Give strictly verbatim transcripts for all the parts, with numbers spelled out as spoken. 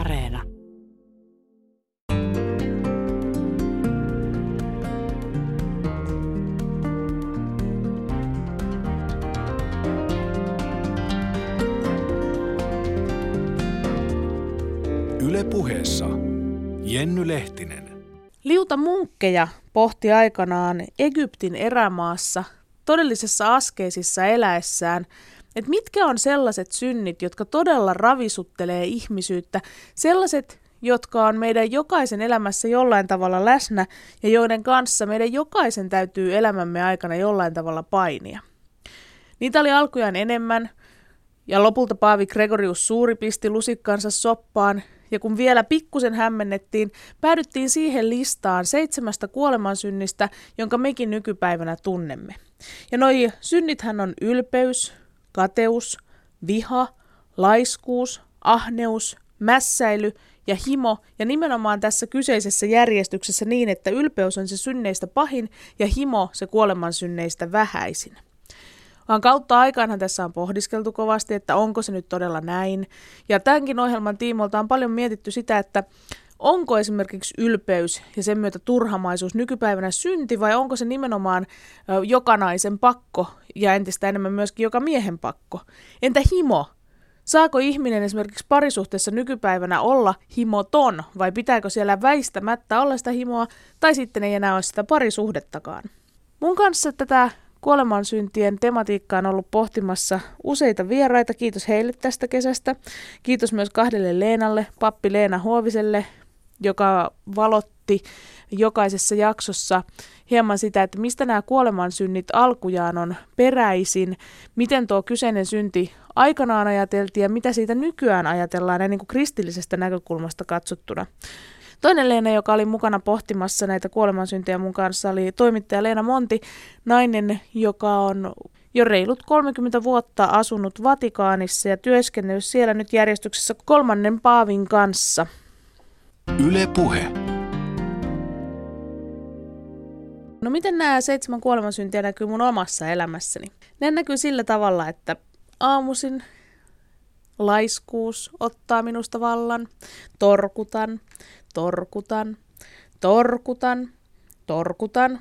Areena. Yle Puheessa Jenny Lehtinen. Liuta munkkeja pohti aikanaan Egyptin erämaassa todellisessa askeisissa eläessään, että mitkä on sellaiset synnit, jotka todella ravisuttelee ihmisyyttä, sellaiset, jotka on meidän jokaisen elämässä jollain tavalla läsnä ja joiden kanssa meidän jokaisen täytyy elämämme aikana jollain tavalla painia. Niitä oli alkujaan enemmän, ja lopulta paavi Gregorius Suuri pisti lusikkansa soppaan, ja kun vielä pikkusen hämmennettiin, päädyttiin siihen listaan seitsemästä kuolemansynnistä, jonka mekin nykypäivänä tunnemme. Ja noi synnithän on ylpeys, kateus, viha, laiskuus, ahneus, mässäily ja himo, ja nimenomaan tässä kyseisessä järjestyksessä niin, että ylpeys on se synneistä pahin ja himo se kuolemansynneistä vähäisin. Vaan kautta aikaanhan tässä on pohdiskeltu kovasti, että onko se nyt todella näin. Ja tämänkin ohjelman tiimoilta on paljon mietitty sitä, että onko esimerkiksi ylpeys ja sen myötä turhamaisuus nykypäivänä synti vai onko se nimenomaan jokanaisen pakko ja entistä enemmän myöskin joka miehen pakko? Entä himo? Saako ihminen esimerkiksi parisuhteessa nykypäivänä olla himoton vai pitääkö siellä väistämättä olla sitä himoa tai sitten ei enää ole sitä parisuhdettakaan? Mun kanssa tätä kuolemansyntien tematiikkaa on ollut pohtimassa useita vieraita. Kiitos heille tästä kesästä. Kiitos myös kahdelle Leenalle, pappi Leena Huoviselle, joka valotti jokaisessa jaksossa hieman sitä, että mistä nämä kuolemansynnit alkujaan on peräisin, miten tuo kyseinen synti aikanaan ajateltiin ja mitä siitä nykyään ajatellaan ja niin kuin kristillisestä näkökulmasta katsottuna. Toinen Leena, joka oli mukana pohtimassa näitä kuolemansyntejä mun kanssa, oli toimittaja Leena Monti, nainen, joka on jo reilut kolmekymmentä vuotta asunut Vatikaanissa ja työskennellyt siellä nyt järjestyksessä kolmannen paavin kanssa. Yle Puhe. No miten nämä seitsemän kuolemansyntejä näkyy mun omassa elämässäni? Ne näkyy sillä tavalla, että aamuisin laiskuus ottaa minusta vallan, torkutan, torkutan, torkutan, torkutan,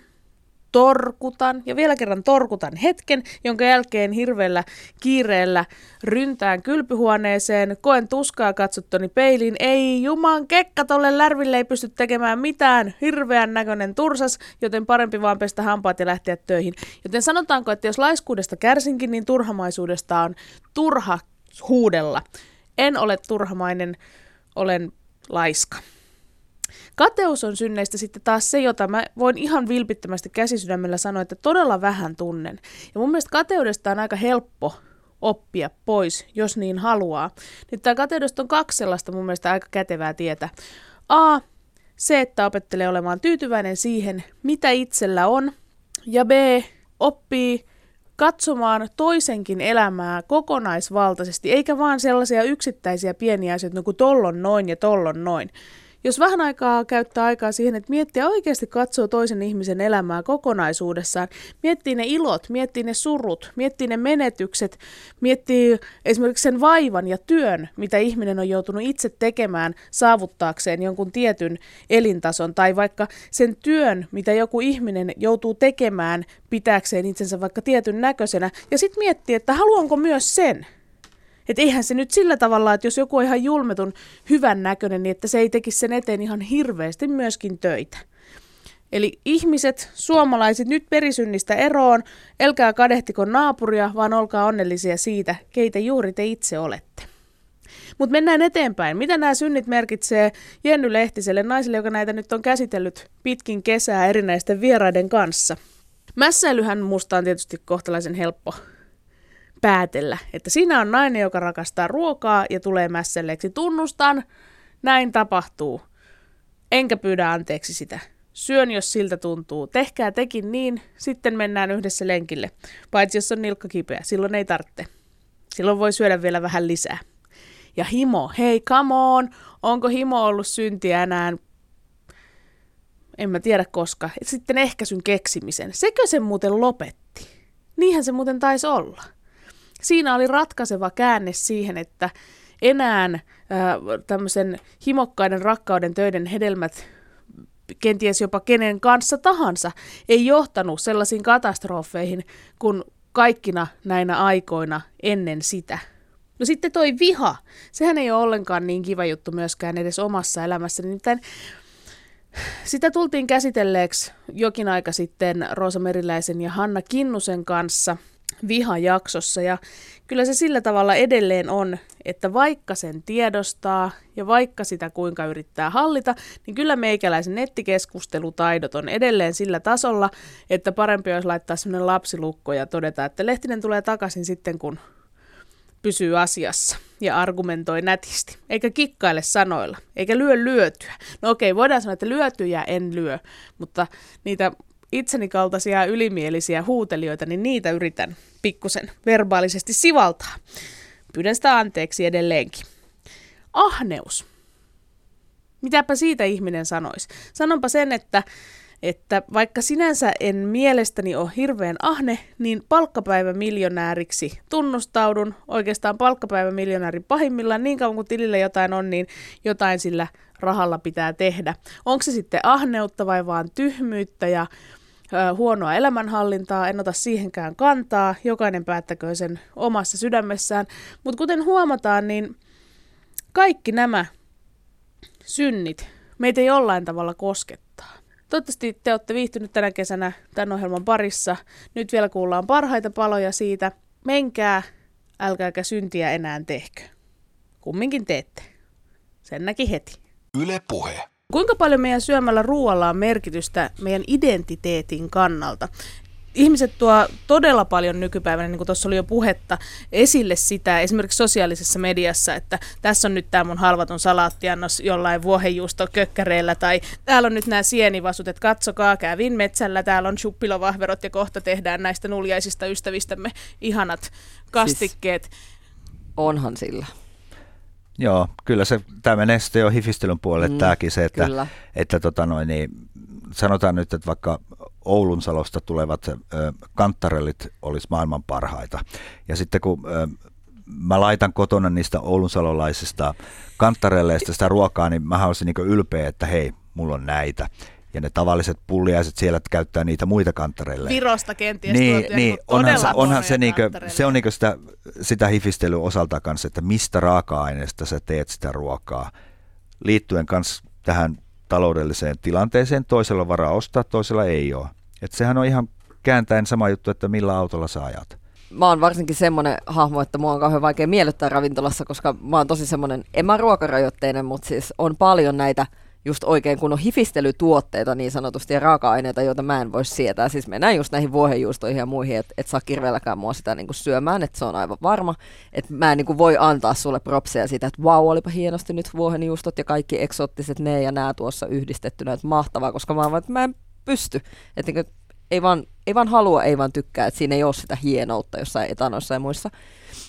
torkutan ja vielä kerran torkutan hetken, jonka jälkeen hirveällä kiireellä ryntään kylpyhuoneeseen, koen tuskaa katsottoni peiliin, ei juman kekka, tolle lärville ei pysty tekemään mitään, hirveän näköinen tursas, joten parempi vaan pestä hampaat ja lähteä töihin. Joten sanotaanko, että jos laiskuudesta kärsinkin, niin turhamaisuudesta on turha huudella. En ole turhamainen, olen laiska. Kateus on synneistä sitten taas se, jota mä voin ihan vilpittömästi käsisydämellä sanoa, että todella vähän tunnen. Ja mun mielestä kateudesta on aika helppo oppia pois, jos niin haluaa. Nyt tää kateudesta on kaksi sellaista mun mielestä aika kätevää tietä. A. Se, että opettelee olemaan tyytyväinen siihen, mitä itsellä on. Ja B. Oppii katsomaan toisenkin elämää kokonaisvaltaisesti, eikä vaan sellaisia yksittäisiä pieniä asioita, niin kuin tollon noin ja tollon noin. Jos vähän aikaa käyttää aikaa siihen, että miettiä oikeasti katsoo toisen ihmisen elämää kokonaisuudessaan, miettii ne ilot, miettii ne surut, miettii ne menetykset, miettii esimerkiksi sen vaivan ja työn, mitä ihminen on joutunut itse tekemään saavuttaakseen jonkun tietyn elintason, tai vaikka sen työn, mitä joku ihminen joutuu tekemään pitääkseen itsensä vaikka tietyn näköisenä, ja sitten miettii, että haluanko myös sen. Että eihän se nyt sillä tavalla, että jos joku on ihan julmetun hyvän näköinen, niin että se ei tekisi sen eteen ihan hirveästi myöskin töitä. Eli ihmiset, suomalaiset, nyt perisynnistä eroon, älkää kadehtiko naapuria, vaan olkaa onnellisia siitä, keitä juuri te itse olette. Mutta mennään eteenpäin. Mitä nämä synnit merkitsee Jenny Lehtiselle, naiselle, joka näitä nyt on käsitellyt pitkin kesää erinäisten vieraiden kanssa? Mässäilyhän musta on tietysti kohtalaisen helppo päätellä, että sinä on nainen, joka rakastaa ruokaa ja tulee mässelleeksi. Tunnustan, näin tapahtuu. Enkä pyydä anteeksi sitä. Syön, jos siltä tuntuu. Tehkää tekin niin, sitten mennään yhdessä lenkille. Paitsi jos on nilkka kipeä, silloin ei tarvitse. Silloin voi syödä vielä vähän lisää. Ja himo, hei come on, onko himo ollut syntiä enää? En mä tiedä koska. Sitten ehkäisyn keksimisen. Sekö se muuten lopetti? Niinhän se muuten taisi olla. Siinä oli ratkaiseva käänne siihen, että enää äh, tämmöisen himokkaiden rakkauden töiden hedelmät kenties jopa kenen kanssa tahansa ei johtanut sellaisiin katastrofeihin kuin kaikkina näinä aikoina ennen sitä. No sitten toi viha, sehän ei ole ollenkaan niin kiva juttu myöskään edes omassa elämässäni. Nimittäin sitä tultiin käsitelleeksi jokin aika sitten Roosa Meriläisen ja Hanna Kinnusen kanssa vihajaksossa. Ja kyllä se sillä tavalla edelleen on, että vaikka sen tiedostaa ja vaikka sitä kuinka yrittää hallita, niin kyllä meikäläisen nettikeskustelutaidot on edelleen sillä tasolla, että parempi olisi laittaa sellainen lapsilukko ja todeta, että Lehtinen tulee takaisin sitten, kun pysyy asiassa ja argumentoi nätisti, eikä kikkaile sanoilla, eikä lyö lyötyä. No okei, voidaan sanoa, että lyötyjä en lyö, mutta niitä itseni kaltaisia ylimielisiä huutelijoita, niin niitä yritän pikkusen verbaalisesti sivaltaa. Pyydän sitä anteeksi edelleenkin. Ahneus. Mitäpä siitä ihminen sanoisi? Sanonpa sen, että, että vaikka sinänsä en mielestäni ole hirveän ahne, niin palkkapäivämiljonääriksi tunnustaudun. Oikeastaan palkkapäivämiljonäärin pahimmillaan niin kauan kuin tilillä jotain on, niin jotain sillä rahalla pitää tehdä. Onko se sitten ahneutta vai vaan tyhmyyttä ja ö, huonoa elämänhallintaa, en ota siihenkään kantaa, jokainen päättäköön sen omassa sydämessään. Mutta kuten huomataan, niin kaikki nämä synnit meitä jollain tavalla koskettaa. Toivottavasti te olette viihtyneet tänä kesänä tämän ohjelman parissa. Nyt vielä kuullaan parhaita paloja siitä. Menkää, älkääkä syntiä enää tehkö. Kumminkin teette. Sen näki heti. Yle Puhe. Kuinka paljon meidän syömällä ruoalla on merkitystä meidän identiteetin kannalta? Ihmiset tuo todella paljon nykypäivänä, niin kuin tuossa oli jo puhetta, esille sitä esimerkiksi sosiaalisessa mediassa, että tässä on nyt tämä mun halvatun salaattiannos jollain vuohenjuusto kökkäreillä, tai täällä on nyt nämä sienivasut, että katsokaa, kävin metsällä, täällä on suppilovahverot ja kohta tehdään näistä nuljaisista ystävistämme ihanat kastikkeet. Siis onhan sillä. Joo, kyllä se, tämä menee sitten jo hifistelyn puolelle mm, tämäkin se, että, että, että tota noin, niin sanotaan nyt, että vaikka Oulun salosta tulevat ö, kantarellit olisi maailman parhaita. Ja sitten kun ö, mä laitan kotona niistä Oulun salolaisista kantarelleista sitä ruokaa, niin mä olisin niin kuin ylpeä, että hei, mulla on näitä. Ja ne tavalliset pulliaiset siellä käyttää niitä muita kantarelle. Virosta kenties niin, tuotu. Niin, onhan se, onhan se, niinkö, se on niinkö sitä, sitä hifistelyä osalta kanssa, että mistä raaka-aineesta sä teet sitä ruokaa. Liittyen kanssa tähän taloudelliseen tilanteeseen, toisella varaa ostaa, toisella ei ole. Että sehän on ihan kääntäen sama juttu, että millä autolla sä ajat. Mä oon varsinkin semmoinen hahmo, että mua on kauhean vaikea miellyttää ravintolassa, koska mä oon tosi semmoinen, en mä ruokarajoitteinen, mutta siis on paljon näitä just oikein kun on hifistelytuotteita niin sanotusti ja raaka-aineita, joita mä en voisi sietää. Siis mennään just näihin vuohenjuustoihin ja muihin, että et saa kirveelläkään mua sitä niinku syömään, että se on aivan varma. Että mä en niinku voi antaa sulle propseja siitä, että vau, wow, olipa hienosti nyt vuohenjuustot ja kaikki eksoottiset ne ja nää tuossa yhdistettynä, että mahtavaa, koska mä, vaan, mä en pysty. Että niinku, ei, vaan, ei vaan halua, ei vaan tykkää, että siinä ei ole sitä hienoutta jossain etanoissa ja muissa.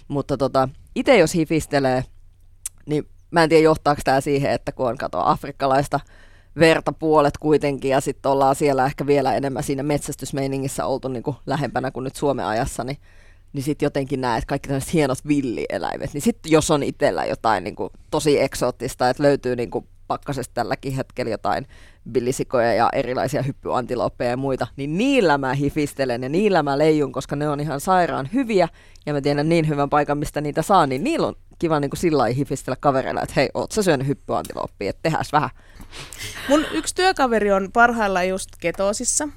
Mutta tota, itse jos hifistelee, niin mä en tiedä, johtaako tämä siihen, että kun on katoa afrikkalaista verta puolet kuitenkin, ja sitten ollaan siellä ehkä vielä enemmän siinä metsästysmeiningissä oltu niin kuin lähempänä kuin nyt Suomen ajassa, niin, niin sitten jotenkin näet kaikki tämmöiset hienot villieläimet. Niin sitten jos on itsellä jotain niin kuin tosi eksoottista, että löytyy niin kuin pakkasesta tälläkin hetkellä jotain villisikoja ja erilaisia hyppyantilooppeja ja muita, niin niillä mä hifistelen ja niillä mä leijun, koska ne on ihan sairaan hyviä, ja mä tiedän niin hyvän paikan, mistä niitä saa, niin niillä on kiva niin kuin sillä lailla hifistellä kavereilla, että hei, oot sä syönyt hyppyantilooppia, että tehdään vähän. Mun yksi työkaveri on parhaillaan just ketoosissa.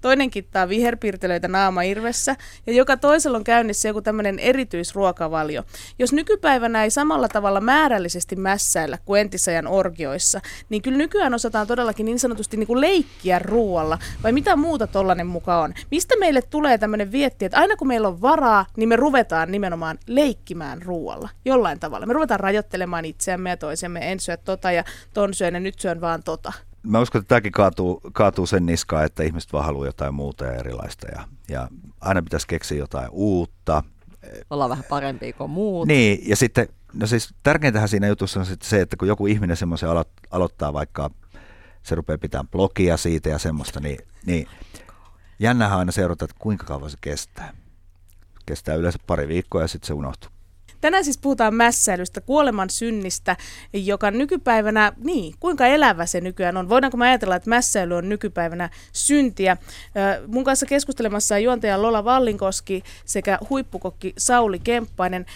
Toinen kittaa viherpiirtelöitä naamairvessä, ja joka toisella on käynnissä joku tämmöinen erityisruokavalio. Jos nykypäivänä ei samalla tavalla määrällisesti mässäillä kuin entisajan orgioissa, niin kyllä nykyään osataan todellakin niin sanotusti niin kuin leikkiä ruoalla, vai mitä muuta tollainen muka on. Mistä meille tulee tämmöinen vietti, että aina kun meillä on varaa, niin me ruvetaan nimenomaan leikkimään ruoalla jollain tavalla. Me ruvetaan rajoittelemaan itseämme ja toisemme, en syö tota ja ton syön ja nyt syön vaan tota. Mä uskon, että tämäkin kaatuu, kaatuu sen niskaan, että ihmiset vaan haluaa jotain muuta ja erilaista. Ja, ja aina pitäisi keksiä jotain uutta. Ollaan vähän parempia kuin muut. Niin, ja sitten, no siis tärkeintähän siinä jutussa on se, että kun joku ihminen semmoisen alo- aloittaa, vaikka se rupeaa pitämään blogia siitä ja semmoista, niin, niin jännähän aina seurata, että kuinka kauan se kestää. Kestää yleensä pari viikkoa ja sitten se unohtuu. Tänään siis puhutaan mässäilystä, kuoleman synnistä, joka nykypäivänä, niin, kuinka elävä se nykyään on? Voidaanko mä ajatella, että mässäily on nykypäivänä syntiä? Mun kanssa keskustelemassa on juontaja Lola Vallinkoski sekä huippukokki Sauli Kemppainen.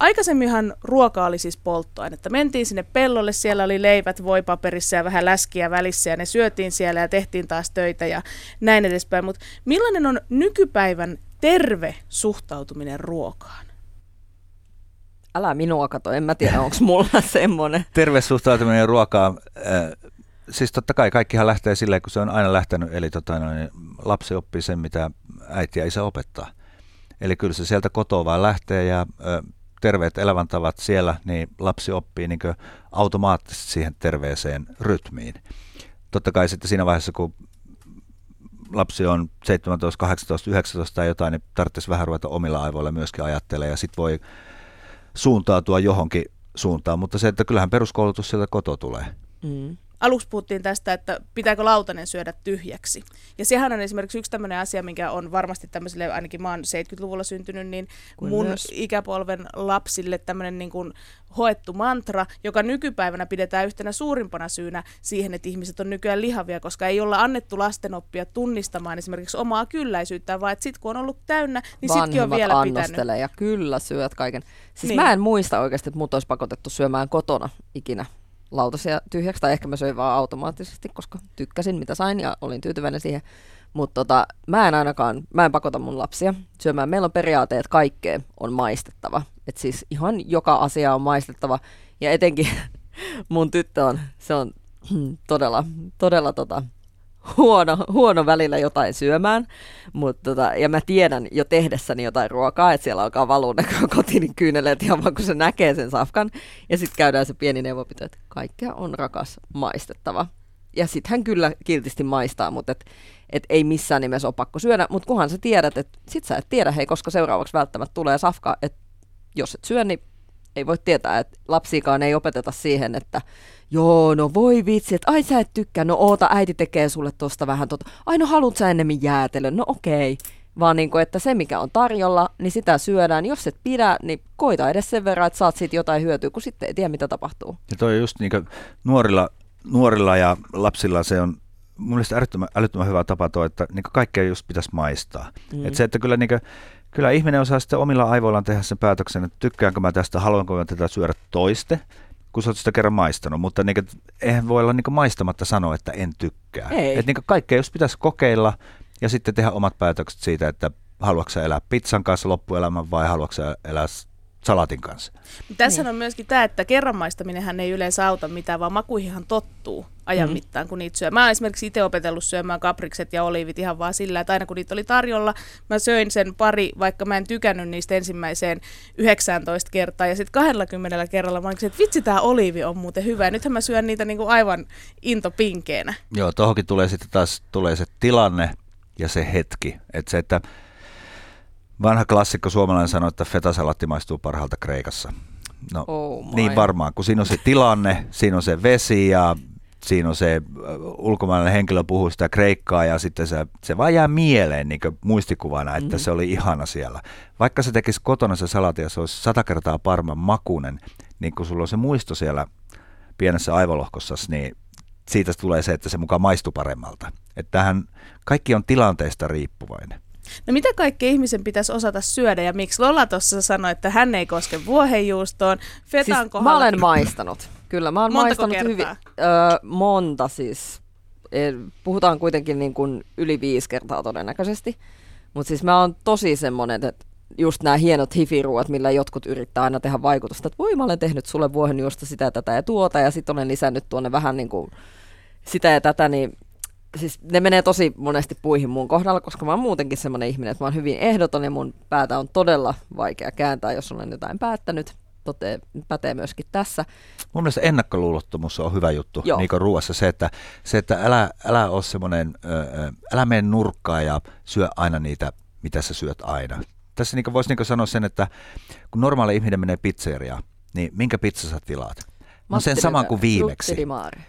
Aikaisemminhan ruoka oli siis polttoainetta. Mentiin sinne pellolle, siellä oli leivät voipaperissa ja vähän läskiä välissä ja ne syötiin siellä ja tehtiin taas töitä ja näin edespäin. Mutta millainen on nykypäivän terve suhtautuminen ruokaan? Älä minua kato, en mä tiedä, onko mulla semmoinen. Terve suhtautuminen ruokaan. Siis totta kai kaikkihan lähtee silleen, kun se on aina lähtenyt, eli tota, niin lapsi oppii sen, mitä äiti ja isä opettaa. Eli kyllä se sieltä kotoa vaan lähtee ja terveet elämäntavat siellä, niin lapsi oppii niin automaattisesti siihen terveeseen rytmiin. Totta kai sitten siinä vaiheessa, kun lapsi on seitsemäntoista, kahdeksantoista, yhdeksäntoista tai jotain, niin tarvitsisi vähän ruveta omilla aivoilla myöskin ajattelemaan, ja sitten voi suuntautua johonkin suuntaan, mutta se, että kyllähän peruskoulutus sieltä kotoa tulee. Mm. Aluksi puhuttiin tästä, että pitääkö lautanen syödä tyhjäksi. Ja sehän on esimerkiksi yksi tämmöinen asia, minkä on varmasti tämmöisille, ainakin mä oon seitsemänkymmentäluvulla syntynyt, niin kuin mun myös ikäpolven lapsille tämmöinen niin kuin hoettu mantra, joka nykypäivänä pidetään yhtenä suurimpana syynä siihen, että ihmiset on nykyään lihavia, koska ei olla annettu lastenoppia tunnistamaan esimerkiksi omaa kylläisyyttään, vaan että sit kun on ollut täynnä, niin sitkin on vielä pitänyt. Vanhemmat annostelee ja kyllä syöt kaiken. Siis niin. Mä en muista oikeasti, että mut olisi pakotettu syömään kotona ikinä lautasia tyhjäksi, tai ehkä mä söin vaan automaattisesti, koska tykkäsin mitä sain ja olin tyytyväinen siihen. Mutta tota, mä en ainakaan, mä en pakota mun lapsia syömään. Meillä on periaate, että kaikkea on maistettava. Et siis ihan joka asia on maistettava. Ja etenkin mun tyttö on, se on todella, todella tota, huono, huono välillä jotain syömään. Mut tota, ja mä tiedän jo tehdessäni jotain ruokaa, että siellä alkaa valua näköä kotiin niin kyyneleet ihan vaan kun se näkee sen safkan. Ja sitten käydään se pieni neuvopito, että kaikkea on rakas maistettava. Ja sitten hän kyllä kiltisti maistaa, mutta et, et ei missään nimessä ole pakko syödä. Mutta kunhan sä tiedät, että sit sä et tiedä, hei, koska seuraavaksi välttämättä tulee safka, että jos et syö, niin ei voi tietää, että lapsiikaan ei opeteta siihen, että joo, no voi vitsi, että ai sä et tykkää, no oota, äiti tekee sulle tosta vähän tota, ai no haluut sä ennemmin jäätelön, no okei. Vaan niin kuin, että se mikä on tarjolla, niin sitä syödään, jos et pidä, niin koita edes sen verran, että saat siitä jotain hyötyä, kun sitten ei tiedä mitä tapahtuu. Ja toi just niin kuin nuorilla, nuorilla ja lapsilla se on mun mielestä älyttömän, älyttömän hyvä tapa tuo, että niin kuin kaikkea just pitäisi maistaa. Mm. Että se, että kyllä niin kuin, Kyllä ihminen osaa sitten omilla aivoillaan tehdä sen päätöksen, että tykkäänkö mä tästä, haluanko mä tätä syödä toiste, kun sä oot sitä kerran maistanut. Mutta niin kuin, eihän voi olla niin kuin maistamatta sanoa, että en tykkää. Että niin kaikkea jos pitäisi kokeilla ja sitten tehdä omat päätökset siitä, että haluatko sä elää pizzan kanssa loppuelämän vai haluatko sä elää salatin kanssa. Tässä niin on myöskin tämä, että kerran maistaminenhän ei yleensä auta mitään, vaan makuihinhan tottuu ajan mm. mittaan, kun niitä syö. Mä oon esimerkiksi itse opetellut syömään kaprikset ja oliivit ihan vaan sillä, että aina kun niitä oli tarjolla, mä söin sen pari, vaikka mä en tykännyt niistä ensimmäiseen yhdeksäntoista kertaa. Ja sitten kaksikymmentä kerralla mä olin, että vitsi, tää oliivi on muuten hyvä. Ja nythän mä syön niitä niinku aivan intopinkeenä. Joo, tohonkin tulee sitten taas tulee se tilanne ja se hetki, että se, että vanha klassikko suomalainen sanoi, että fetasalatti maistuu parhaalta Kreikassa. No oh niin varmaan, kun siinä on se tilanne, siinä on se vesi ja siinä on se ulkomaalainen henkilö puhuu sitä kreikkaa ja sitten se, se vaan jää mieleen niin kuin muistikuvana, että mm-hmm. se oli ihana siellä. Vaikka se tekisi kotona se salati ja se olisi sata kertaa parman makuinen, niin kun sulla on se muisto siellä pienessä aivolohkossasi, niin siitä tulee se, että se mukaan maistuu paremmalta. Että tähän kaikki on tilanteesta riippuvainen. No mitä kaikki ihmisen pitäisi osata syödä ja miksi? Lola tuossa sanoi, että hän ei koske vuohenjuustoon, fetan siis kohdalla. Mä olen maistanut, kyllä. Mä olen Montako maistanut hyvin. Öö, monta siis. Puhutaan kuitenkin niin kuin yli viisi kertaa todennäköisesti. Mutta siis mä oon tosi semmoinen, että just nämä hienot hifiruot, millä jotkut yrittää aina tehdä vaikutusta. Että voi mä olen tehnyt sulle vuohenjuusta sitä, tätä ja tuota ja sitten olen lisännyt tuonne vähän niin kuin sitä ja tätä, niin siis ne menee tosi monesti puihin mun kohdalla, koska mä oon muutenkin semmoinen ihminen, että mä oon hyvin ehdoton ja mun päätä on todella vaikea kääntää, jos olen jotain päättänyt. Tote, pätee myöskin tässä. Mun mielestä ennakkoluulottomuus on hyvä juttu niin kuin ruuassa. Se, että, se, että älä, älä ole semmoinen, älä mene nurkkaan ja syö aina niitä, mitä sä syöt aina. Tässä niin voisi niin sanoa sen, että kun normaali ihminen menee pizzeriaan, niin minkä pizza sä tilaat? No sen saman kuin viimeksi.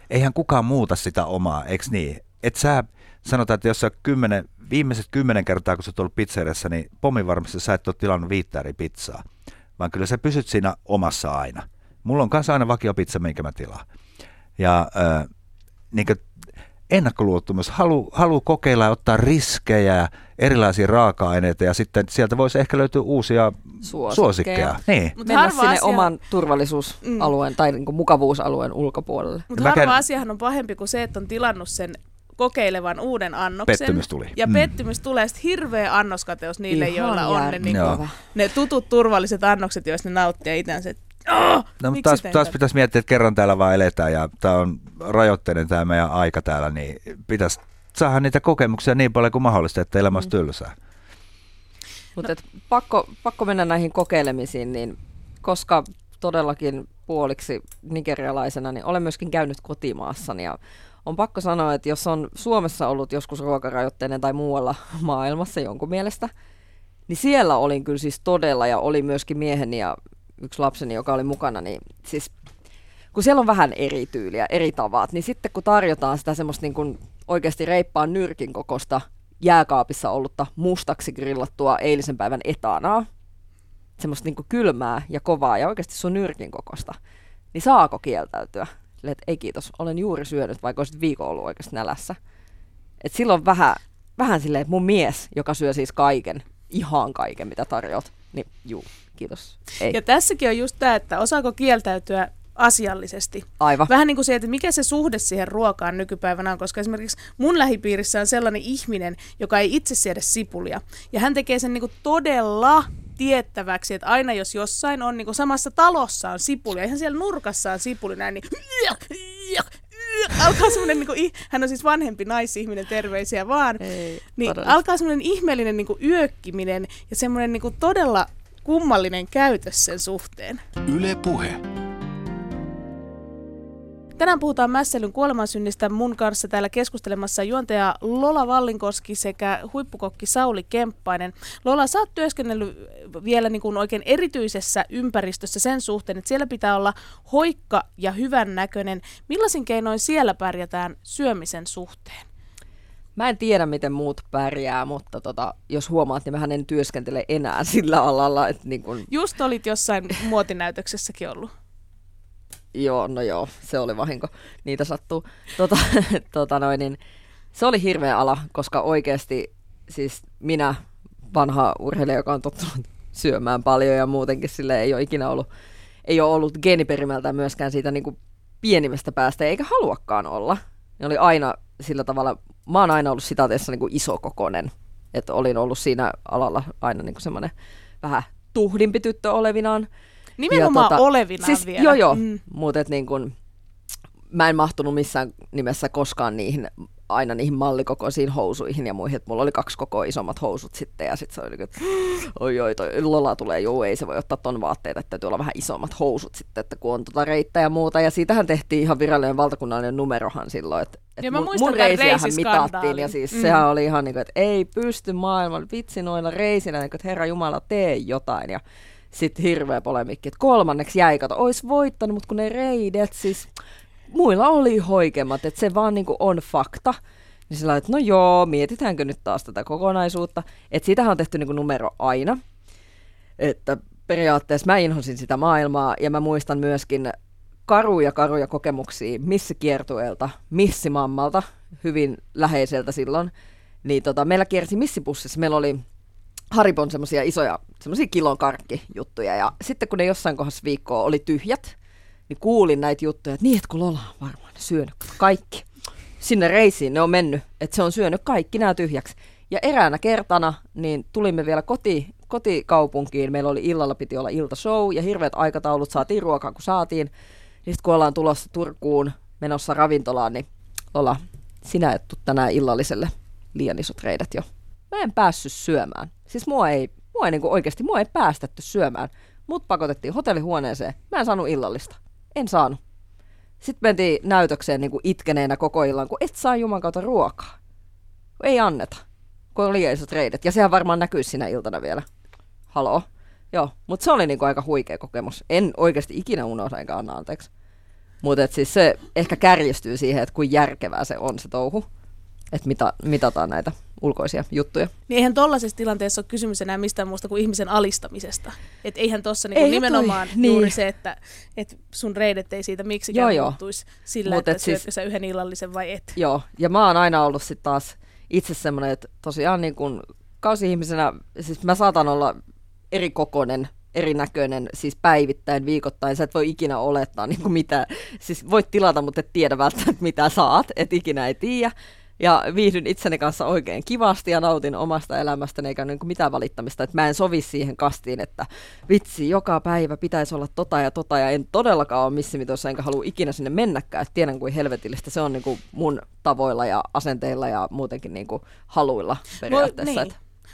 Eihän kukaan muuta sitä omaa, eikö niin? Että sä sanotaan, että jos sä kymmenen, viimeiset kymmenen kertaa, kun sä oot ollut pizzeriassa, niin pommin varmasti sä et ole tilannut viittä eri pizzaa, vaan kyllä sä pysyt siinä omassa aina. Mulla on kanssa aina vakiopizza, minkä mä tilaan. Ja äh, niin kuin ennakkoluottomuus, halu, halu kokeilla ja ottaa riskejä, erilaisia raaka-aineita ja sitten sieltä voisi ehkä löytyä uusia suosikkeja. suosikkeja. Niin. Mut mennä sinne asia... oman turvallisuusalueen mm. tai niinku mukavuusalueen ulkopuolelle. Mutta harva käyn... asiahan on pahempi kuin se, että on tilannut sen kokeilevan uuden annoksen. Pettymys tuli. Ja mm. pettymys tulee sitten hirveä annoskateus niille, ihan joilla on ne, niinku, ne tutut turvalliset annokset, joista ne nauttii itseänsä. Oh, no, mutta taas, taas pitäisi miettiä, että kerran täällä vaan eletään ja tämä on rajoitteinen tämä meidän aika täällä, niin pitäisi saada niitä kokemuksia niin paljon kuin mahdollista, että elämä olisi tylsää. Mm. Mutta no. pakko, pakko mennä näihin kokeilemisiin, niin koska todellakin puoliksi nigerialaisena, niin olen myöskin käynyt kotimaassani ja on pakko sanoa, että jos on Suomessa ollut joskus ruokarajoitteinen tai muualla maailmassa jonkun mielestä, niin siellä olin kyllä siis todella ja oli myöskin mieheni ja yksi lapseni, joka oli mukana, niin siis kun siellä on vähän eri tyyliä, eri tavat, niin sitten kun tarjotaan sitä semmoista niin kuin oikeasti reippaan nyrkin kokosta jääkaapissa ollutta mustaksi grillattua eilisen päivän etanaa, semmoista niin kuin kylmää ja kovaa ja oikeasti sun nyrkin kokosta, niin saako kieltäytyä? Silleen, että ei kiitos, olen juuri syönyt, vaikka olisit viikon ollut oikeasti nälässä. Et silloin vähän, vähän silleen, että mun mies, joka syö siis kaiken, ihan kaiken mitä tarjot, niin juu. Kiitos. Ei. Ja tässäkin on just tämä, että osaako kieltäytyä asiallisesti. Aivan. Vähän niin kuin se, että mikä se suhde siihen ruokaan nykypäivänä on, koska esimerkiksi mun lähipiirissä on sellainen ihminen, joka ei itse syödä sipulia. Ja hän tekee sen niin kuin todella tiettäväksi, että aina jos jossain on, niin kuin samassa talossa on sipulia, ihan siellä nurkassa on sipuli näin, niin alkaa semmoinen, niin kuin, hän on siis vanhempi naisihminen, terveisiä vaan, ei, niin todella. Alkaa semmoinen ihmeellinen niin kuin yökkiminen ja semmoinen niin kuin todella kummallinen käytös sen suhteen. Yle Puhe. Tänään puhutaan mässäilyn kuolemansynnistä. Mun kanssa täällä keskustelemassa juontaja Lola Vallinkoski sekä huippukokki Sauli Kemppainen. Lola, sä oot työskennellyt vielä niin kuin oikein erityisessä ympäristössä sen suhteen, että siellä pitää olla hoikka ja hyvännäköinen. Millaisin keinoin siellä pärjätään syömisen suhteen? Mä en tiedä, miten muut pärjää, mutta tota, jos huomaat, niin mähän en työskentele enää sillä alalla. Että niin kun... Just olit jossain muotinäytöksessäkin ollut. Joo, no joo, se oli vahinko. Niitä sattuu. Tota, tota noin, niin se oli hirveä ala, koska oikeasti siis minä, vanha urheilija, joka on tottunut syömään paljon ja muutenkin sille ei ole ikinä ollut, ei ole ollut geeniperimältään myöskään siitä niin kuin pienimmästä päästä, eikä haluakaan olla. Ne oli aina sillä tavalla... Mä oon aina ollut sitaateessa niin kuin isokokoinen, että olin ollut siinä alalla aina niin kuin semmoinen vähän tuhdimpi tyttö olevinaan. Nimenomaan tota, olevinaan siis, vielä. Joo joo, mm. mutta niin kuin, mä en mahtunut missään nimessä koskaan niihin, aina niihin mallikokoisiin housuihin ja muihin, että mulla oli kaksi kokoa isommat housut sitten ja sitten se oli niin kuin, oi oi toi Lola tulee, joo ei se voi ottaa ton vaatteet, että täytyy olla vähän isommat housut sitten, että kun on tota reittä ja muuta ja siitähän tehtiin ihan virallinen valtakunnallinen numerohan silloin, että et ja mä mun, mun reisiähän mitattiin ja siis mm. sehän oli ihan niin kuin, että ei pysty maailman vitsi noilla reisillä, niin kuin, että herra jumala tee jotain ja sitten hirveä polemikki, että kolmanneksi jäi, kato, ois voittanut, mutta kun ne reidet siis... Muilla oli hoikemmat, että se vaan niinku on fakta. Niin sillä lailla, että no joo, mietitäänkö nyt taas tätä kokonaisuutta. Että siitähän on tehty niinku numero aina. Että periaatteessa mä inhosin sitä maailmaa ja mä muistan myöskin karuja karuja kokemuksia missikiertueelta, missimammalta, hyvin läheiseltä silloin. Niin tota, meillä kiersi missipussissa, meillä oli Haribon semmoisia isoja, semmoisia kilon karkkijuttuja ja sitten kun ne jossain kohdassa viikkoa oli tyhjät, niin kuulin näitä juttuja, että niin, että kun Lola on varmaan syönyt kaikki. Sinne reisiin ne on mennyt, että se on syönyt kaikki nämä tyhjäksi. Ja eräänä kertana niin tulimme vielä koti, kotikaupunkiin. Meillä oli illalla piti olla iltashow ja hirveät aikataulut, saatiin ruokaa kun saatiin. Niin sitten kun ollaan tulossa Turkuun menossa ravintolaan, niin Lola, sinä et tule tänään illalliselle liian isot reidet jo. Mä en päässyt syömään. Siis mua ei, mua ei niin kuin oikeasti mua ei päästetty syömään. Mut pakotettiin hotellihuoneeseen. Mä en saanut illallista. En saanut. Sitten mentiin näytökseen niin kuin itkeneenä koko illan, kun et saa juman kautta ruokaa. Ei anneta, kun on liian isot reidet. Ja sehän varmaan näkyy sinä iltana vielä. Haloo. Joo, mutta se oli niin kuin aika huikea kokemus. En oikeasti ikinä unohda, enkä anna anteeksi. Mutta siis se ehkä kärjistyy siihen, että kuin järkevää se on se touhu. että mita, mitataan näitä ulkoisia juttuja. Niin eihän tollaisessa tilanteessa ole kysymys enää mistään muusta kuin ihmisen alistamisesta. Että eihän tuossa niinku ei, nimenomaan toi, juuri niin. Se, että et sun reidet ei siitä miksikään joo, muuttuisi sillä, mut että syötkö siis, sä yhden illallisen vai et. Joo, ja mä oon aina ollut sitten taas itse semmoinen, että tosiaan niin kun kausi-ihmisenä, siis mä saatan olla eri kokoinen, erinäköinen, siis päivittäin, viikoittain. Sä et voi ikinä olettaa niin kuin mitä, siis voit tilata, mutta et tiedä välttämättä mitä saat, et ikinä ei tiedä. Ja viihdyn itseni kanssa oikein kivasti ja nautin omasta elämästäni eikä niin kuin mitään valittamista. Et mä en sovi siihen kastiin, että vitsi, joka päivä pitäisi olla tota ja tota ja en todellakaan ole missimitossa enkä halua ikinä sinne mennäkään. Et tiedän kuin helvetillistä se on niin kuin mun tavoilla ja asenteilla ja muutenkin niin kuin haluilla periaatteessa. Voi, niin.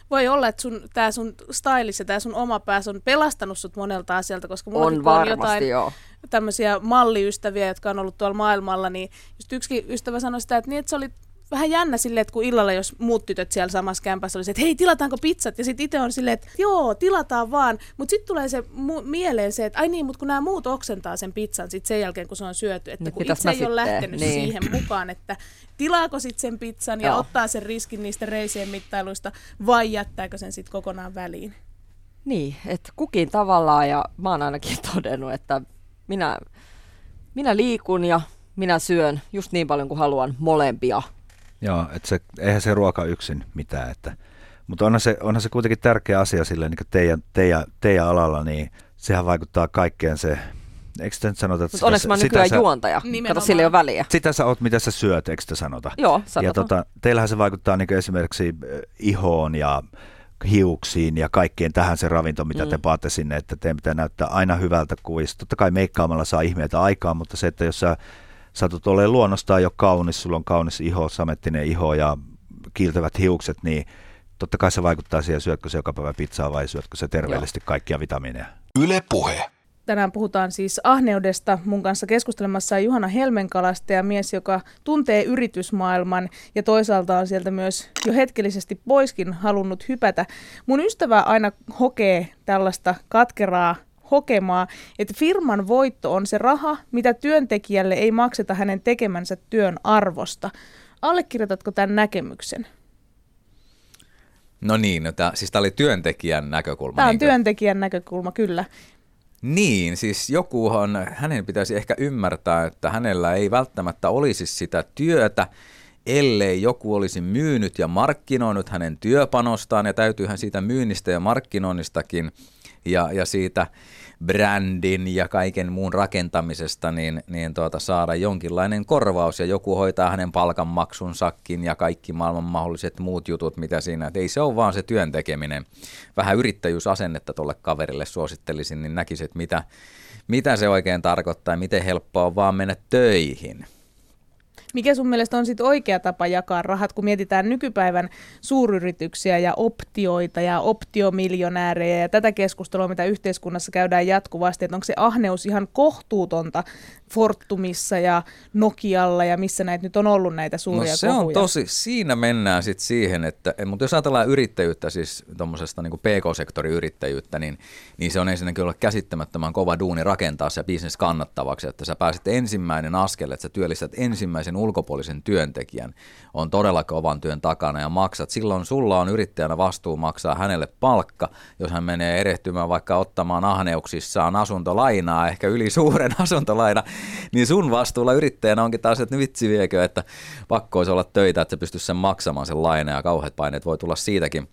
Voi olla, että sun, tää sun stylis ja tää sun oma pääs on pelastanut sut monelta asialta, koska mullakin on jotain joo. tämmöisiä malliystäviä, jotka on ollut tuolla maailmalla, niin just yksikin ystävä sanoi sitä, että, niin, että se oli vähän jännä silleen, että kun illalla jos muut tytöt siellä samassa kämpässä oli se, että hei, tilataanko pizzat? Ja sitten itse on silleen, että joo, tilataan vaan. Mutta sitten tulee se mu- mieleen se, että ai niin, mutta kun nämä muut oksentaa sen pizzan sitten sen jälkeen, kun se on syöty. Että nyt kun itse ei ole lähtenyt niin. siihen mukaan, että tilaako sitten sen pizzan ja joo. ottaa sen riskin niistä reisien mittailuista vai jättääkö sen sitten kokonaan väliin? Niin, että kukin tavallaan ja mä oon ainakin todennut, että minä, minä liikun ja minä syön just niin paljon kuin haluan molempia. Joo, että se, eihän se ruoka yksin mitään, että, mutta onhan se, onhan se kuitenkin tärkeä asia silleen, niin kuin teidän, teidän, teidän alalla, niin sehän vaikuttaa kaikkeen se, eikö sitä nyt sanota? Mutta onneksi mä oon nykyään sä, juontaja, nimenomaan. Kato, sillä ei ole väliä. Sitä sä oot, mitä sä syöt, eikö sitä sanota? Joo, sanotaan. Ja tota, teillähän se vaikuttaa niin kuin esimerkiksi ihoon ja hiuksiin ja kaikkeen tähän se ravinto, mitä mm. te paatte sinne, että teidän pitää näyttää aina hyvältä kuvista. Totta kai meikkaamalla saa ihmeitä aikaan, mutta se, että jos sä satut olemaan luonnostaan jo kaunis, sulla on kaunis iho, samettinen iho ja kiiltävät hiukset, niin totta kai se vaikuttaa siihen, syötkö se joka päivä pizzaa vai syötkö se terveellisesti joo. kaikkia vitamiineja. Yle Puhe. Tänään puhutaan siis ahneudesta. Mun kanssa keskustelemassa on Juhana Helmenkalastaja, mies, joka tuntee yritysmaailman ja toisaalta on sieltä myös jo hetkellisesti poiskin halunnut hypätä. Mun ystävä aina hokee tällaista katkeraa hokemaa, että firman voitto on se raha, mitä työntekijälle ei makseta hänen tekemänsä työn arvosta. Allekirjoitatko tämän näkemyksen? No niin, no tää, siis tämä oli työntekijän näkökulma. Tämä on niinkö? Työntekijän näkökulma, kyllä. Niin, siis jokuhan, hänen pitäisi ehkä ymmärtää, että hänellä ei välttämättä olisi sitä työtä, ellei joku olisi myynyt ja markkinoinut hänen työpanostaan, ja täytyyhän siitä myynnistä ja markkinoinnistakin ja, ja siitä brändin ja kaiken muun rakentamisesta niin, niin tuota, saada jonkinlainen korvaus ja joku hoitaa hänen palkanmaksunsakin ja kaikki maailman mahdolliset muut jutut, mitä siinä. Et ei se ole vaan se työn tekeminen. Vähän yrittäjyysasennetta tuolle kaverille suosittelisin, niin näkisit, että mitä, mitä se oikein tarkoittaa ja miten helppoa on vaan mennä töihin. Mikä sun mielestä on sit oikea tapa jakaa rahat, kun mietitään nykypäivän suuryrityksiä ja optioita ja optiomiljonäärejä ja tätä keskustelua, mitä yhteiskunnassa käydään jatkuvasti, että onko se ahneus ihan kohtuutonta Fortumissa ja Nokialla ja missä näitä nyt on ollut näitä suuria no se kohuja? On tosi, siinä mennään sitten siihen, että, mutta jos ajatellaan yrittäjyyttä, siis tuommoisesta niin kuin P K-sektoriyrittäjyyttä, niin, niin se on ensinnäkin olla käsittämättömän kova duuni rakentaa se bisnes kannattavaksi, että sä pääset ensimmäinen askel, että sä työllistät ensimmäisen ulkopuolisen työntekijän, on todella kovan työn takana ja maksat. Silloin sulla on yrittäjänä vastuu maksaa hänelle palkka, jos hän menee erehtymään vaikka ottamaan ahneuksissaan asuntolainaa, ehkä yli suuren asuntolaina, niin sun vastuulla yrittäjänä onkin taas, että vitsi viekö, että pakko olisi olla töitä, että sä pystyisi sen maksamaan sen laina ja kauheat paineet voi tulla siitäkin.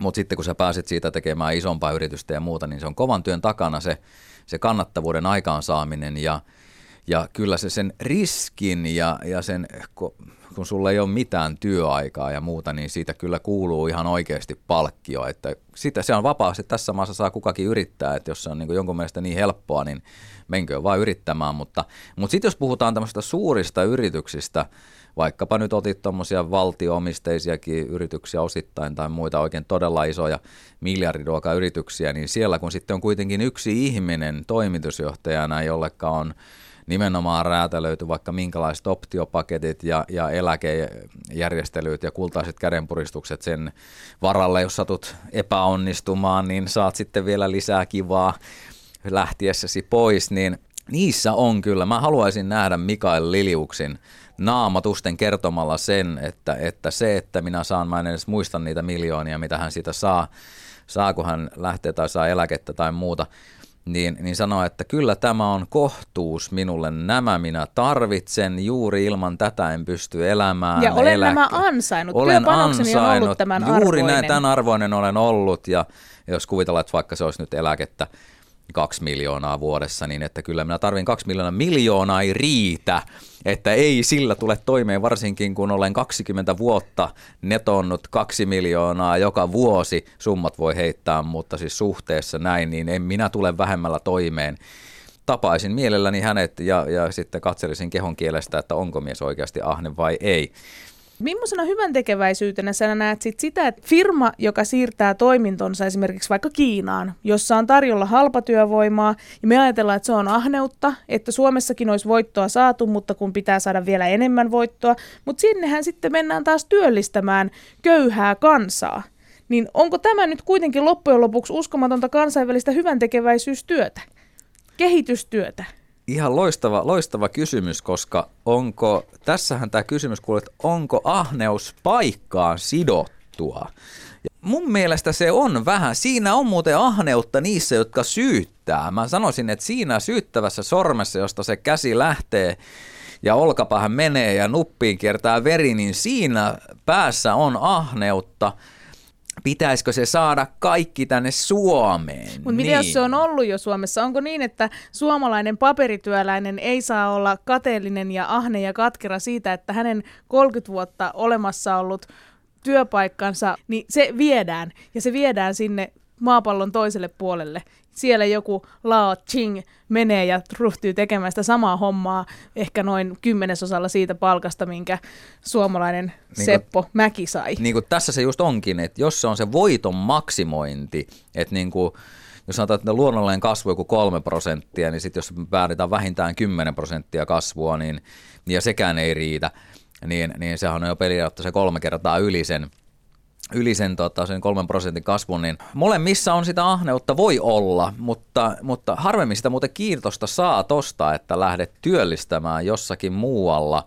Mutta sitten kun sä pääset siitä tekemään isompaa yritystä ja muuta, niin se on kovan työn takana se, se kannattavuuden aikaansaaminen ja Ja kyllä se sen riskin ja, ja sen, kun sulla ei ole mitään työaikaa ja muuta, niin siitä kyllä kuuluu ihan oikeasti palkkio. Että sitä, se on vapaasti, tässä maassa saa kukakin yrittää, että jos se on niin kuin jonkun mielestä niin helppoa, niin menköön vaan yrittämään. Mutta, mutta sitten jos puhutaan tämmöistä suurista yrityksistä, vaikkapa nyt otit tuommoisia valtio-omisteisiakin yrityksiä osittain tai muita oikein todella isoja miljardiluokan yrityksiä, niin siellä kun sitten on kuitenkin yksi ihminen toimitusjohtajana, jolleka on nimenomaan räätälöity vaikka minkälaiset optiopaketit ja, ja eläkejärjestelyt ja kultaiset kädenpuristukset sen varalle, jos satut epäonnistumaan, niin saat sitten vielä lisää kivaa lähtiessäsi pois, niin Niissä on kyllä. Mä haluaisin nähdä Mikael Liliuksin naamatusten kertomalla sen, että, että se, että minä saan, mä en edes muista niitä miljoonia, mitä hän siitä saa, saa kun hän lähtee tai saa eläkettä tai muuta, niin, niin sanoo, että kyllä tämä on kohtuus minulle, nämä minä tarvitsen, juuri ilman tätä en pysty elämään. Ja olen eläke. nämä ansainnut, olen työpanokseni ansainnut. on ollut tämän juuri arvoinen. Juuri näin, tämän arvoinen olen ollut, ja jos kuvitellaan, että vaikka se olisi nyt eläkettä, kaksi miljoonaa vuodessa, niin että kyllä minä tarvin kaksi miljoonaa. Miljoonaa ei riitä, että ei sillä tule toimeen, varsinkin kun olen kaksikymmentä vuotta netonnut kaksi miljoonaa joka vuosi. Summat voi heittää, mutta siis suhteessa näin, niin en minä tule vähemmällä toimeen. Tapaisin mielelläni hänet ja, ja sitten katselisin kehon kielestä, että onko mies oikeasti ahne vai ei. Millaisena hyvän tekeväisyytenä sä näet sit sitä, että firma, joka siirtää toimintonsa esimerkiksi vaikka Kiinaan, jossa on tarjolla halpatyövoimaa, ja me ajatellaan, että se on ahneutta, että Suomessakin olisi voittoa saatu, mutta kun pitää saada vielä enemmän voittoa, mutta sinnehän sitten mennään taas työllistämään köyhää kansaa. Niin onko tämä nyt kuitenkin loppujen lopuksi uskomatonta kansainvälistä hyvän tekeväisyystyötä, kehitystyötä? Ihan loistava, loistava kysymys, koska onko, tässähän tämä kysymys kuuluu, että onko ahneus paikkaan sidottua? Mun mielestä se on vähän. Siinä on muuten ahneutta niissä, jotka syyttää. Mä sanoisin, että siinä syyttävässä sormessa, josta se käsi lähtee ja olkapäähän menee ja nuppiin kiertää veri, niin siinä päässä on ahneutta. Pitäisikö se saada kaikki tänne Suomeen? Mutta mitä niin. jos se on ollut jo Suomessa? Onko niin, että suomalainen paperityöläinen ei saa olla kateellinen ja ahne ja katkera siitä, että hänen kolmekymmentä vuotta olemassa ollut työpaikkansa, niin se viedään. Ja se viedään sinne maapallon toiselle puolelle. Siellä joku Lao Ching menee ja ryhtyy tekemään sitä samaa hommaa ehkä noin kymmenesosalla siitä palkasta, minkä suomalainen niin Seppo kun, Mäki sai. Niin kuin tässä se just onkin, että jos se on se voiton maksimointi, että niin kuin, jos sanotaan, että luonnollinen kasvu joku kolme prosenttia, niin sitten jos päädytään vähintään kymmenen prosenttia kasvua, niin, ja sekään ei riitä, niin, niin sehän on jo pelirattu se kolme kertaa yli sen. yli sen, tota, sen kolmen prosentin kasvun, niin molemmissa on sitä ahneutta voi olla, mutta, mutta harvemmin sitä muuten kiitosta saa tosta, että lähdet työllistämään jossakin muualla.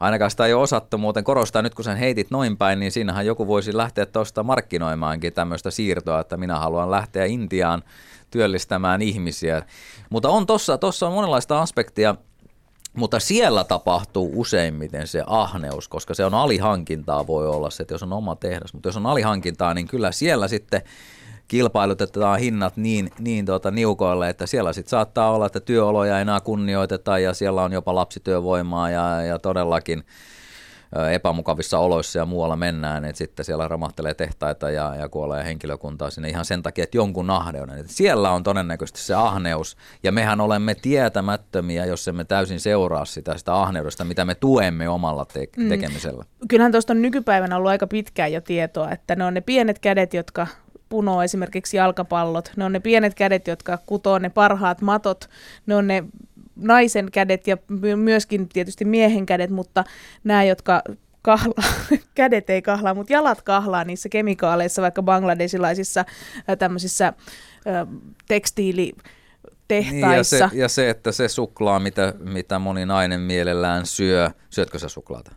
Ainakaan sitä ei ole osattu muuten korostaa. Nyt kun sen heitit noin päin, niin siinähän joku voisi lähteä tuosta markkinoimaankin tämmöistä siirtoa, että minä haluan lähteä Intiaan työllistämään ihmisiä. Mutta on tossa, tossa on monenlaista aspektia, mutta siellä tapahtuu useimmiten se ahneus, koska se on alihankintaa voi olla se, että jos on oma tehdas. Mutta jos on alihankintaa, niin kyllä siellä sitten kilpailutetaan hinnat niin, niin tuota, niukoille, että siellä sitten saattaa olla, että työoloja ei enää kunnioiteta ja siellä on jopa lapsityövoimaa ja, ja todellakin epämukavissa oloissa ja muualla mennään, että sitten siellä ramahtelee tehtaita ja, ja kuolee henkilökuntaa sinne ihan sen takia, että jonkun ahneuden. Että siellä on todennäköisesti se ahneus, ja mehän olemme tietämättömiä, jos emme täysin seuraa sitä, sitä ahneudesta, mitä me tuemme omalla te- tekemisellä. Mm. Kyllähän tuosta on nykypäivänä ollut aika pitkään jo tietoa, että ne on ne pienet kädet, jotka punoo esimerkiksi jalkapallot, ne on ne pienet kädet, jotka kutoo ne parhaat matot, ne on ne naisen kädet ja myöskin tietysti miehen kädet, mutta nämä, jotka kahlaa, kädet ei kahlaa, mutta jalat kahlaa niissä kemikaaleissa, vaikka bangladesilaisissa tämmöisissä ö, tekstiilitehtaissa. Niin ja, se, ja se, että se suklaa, mitä, mitä moni nainen mielellään syö. Syötkö sä suklaata?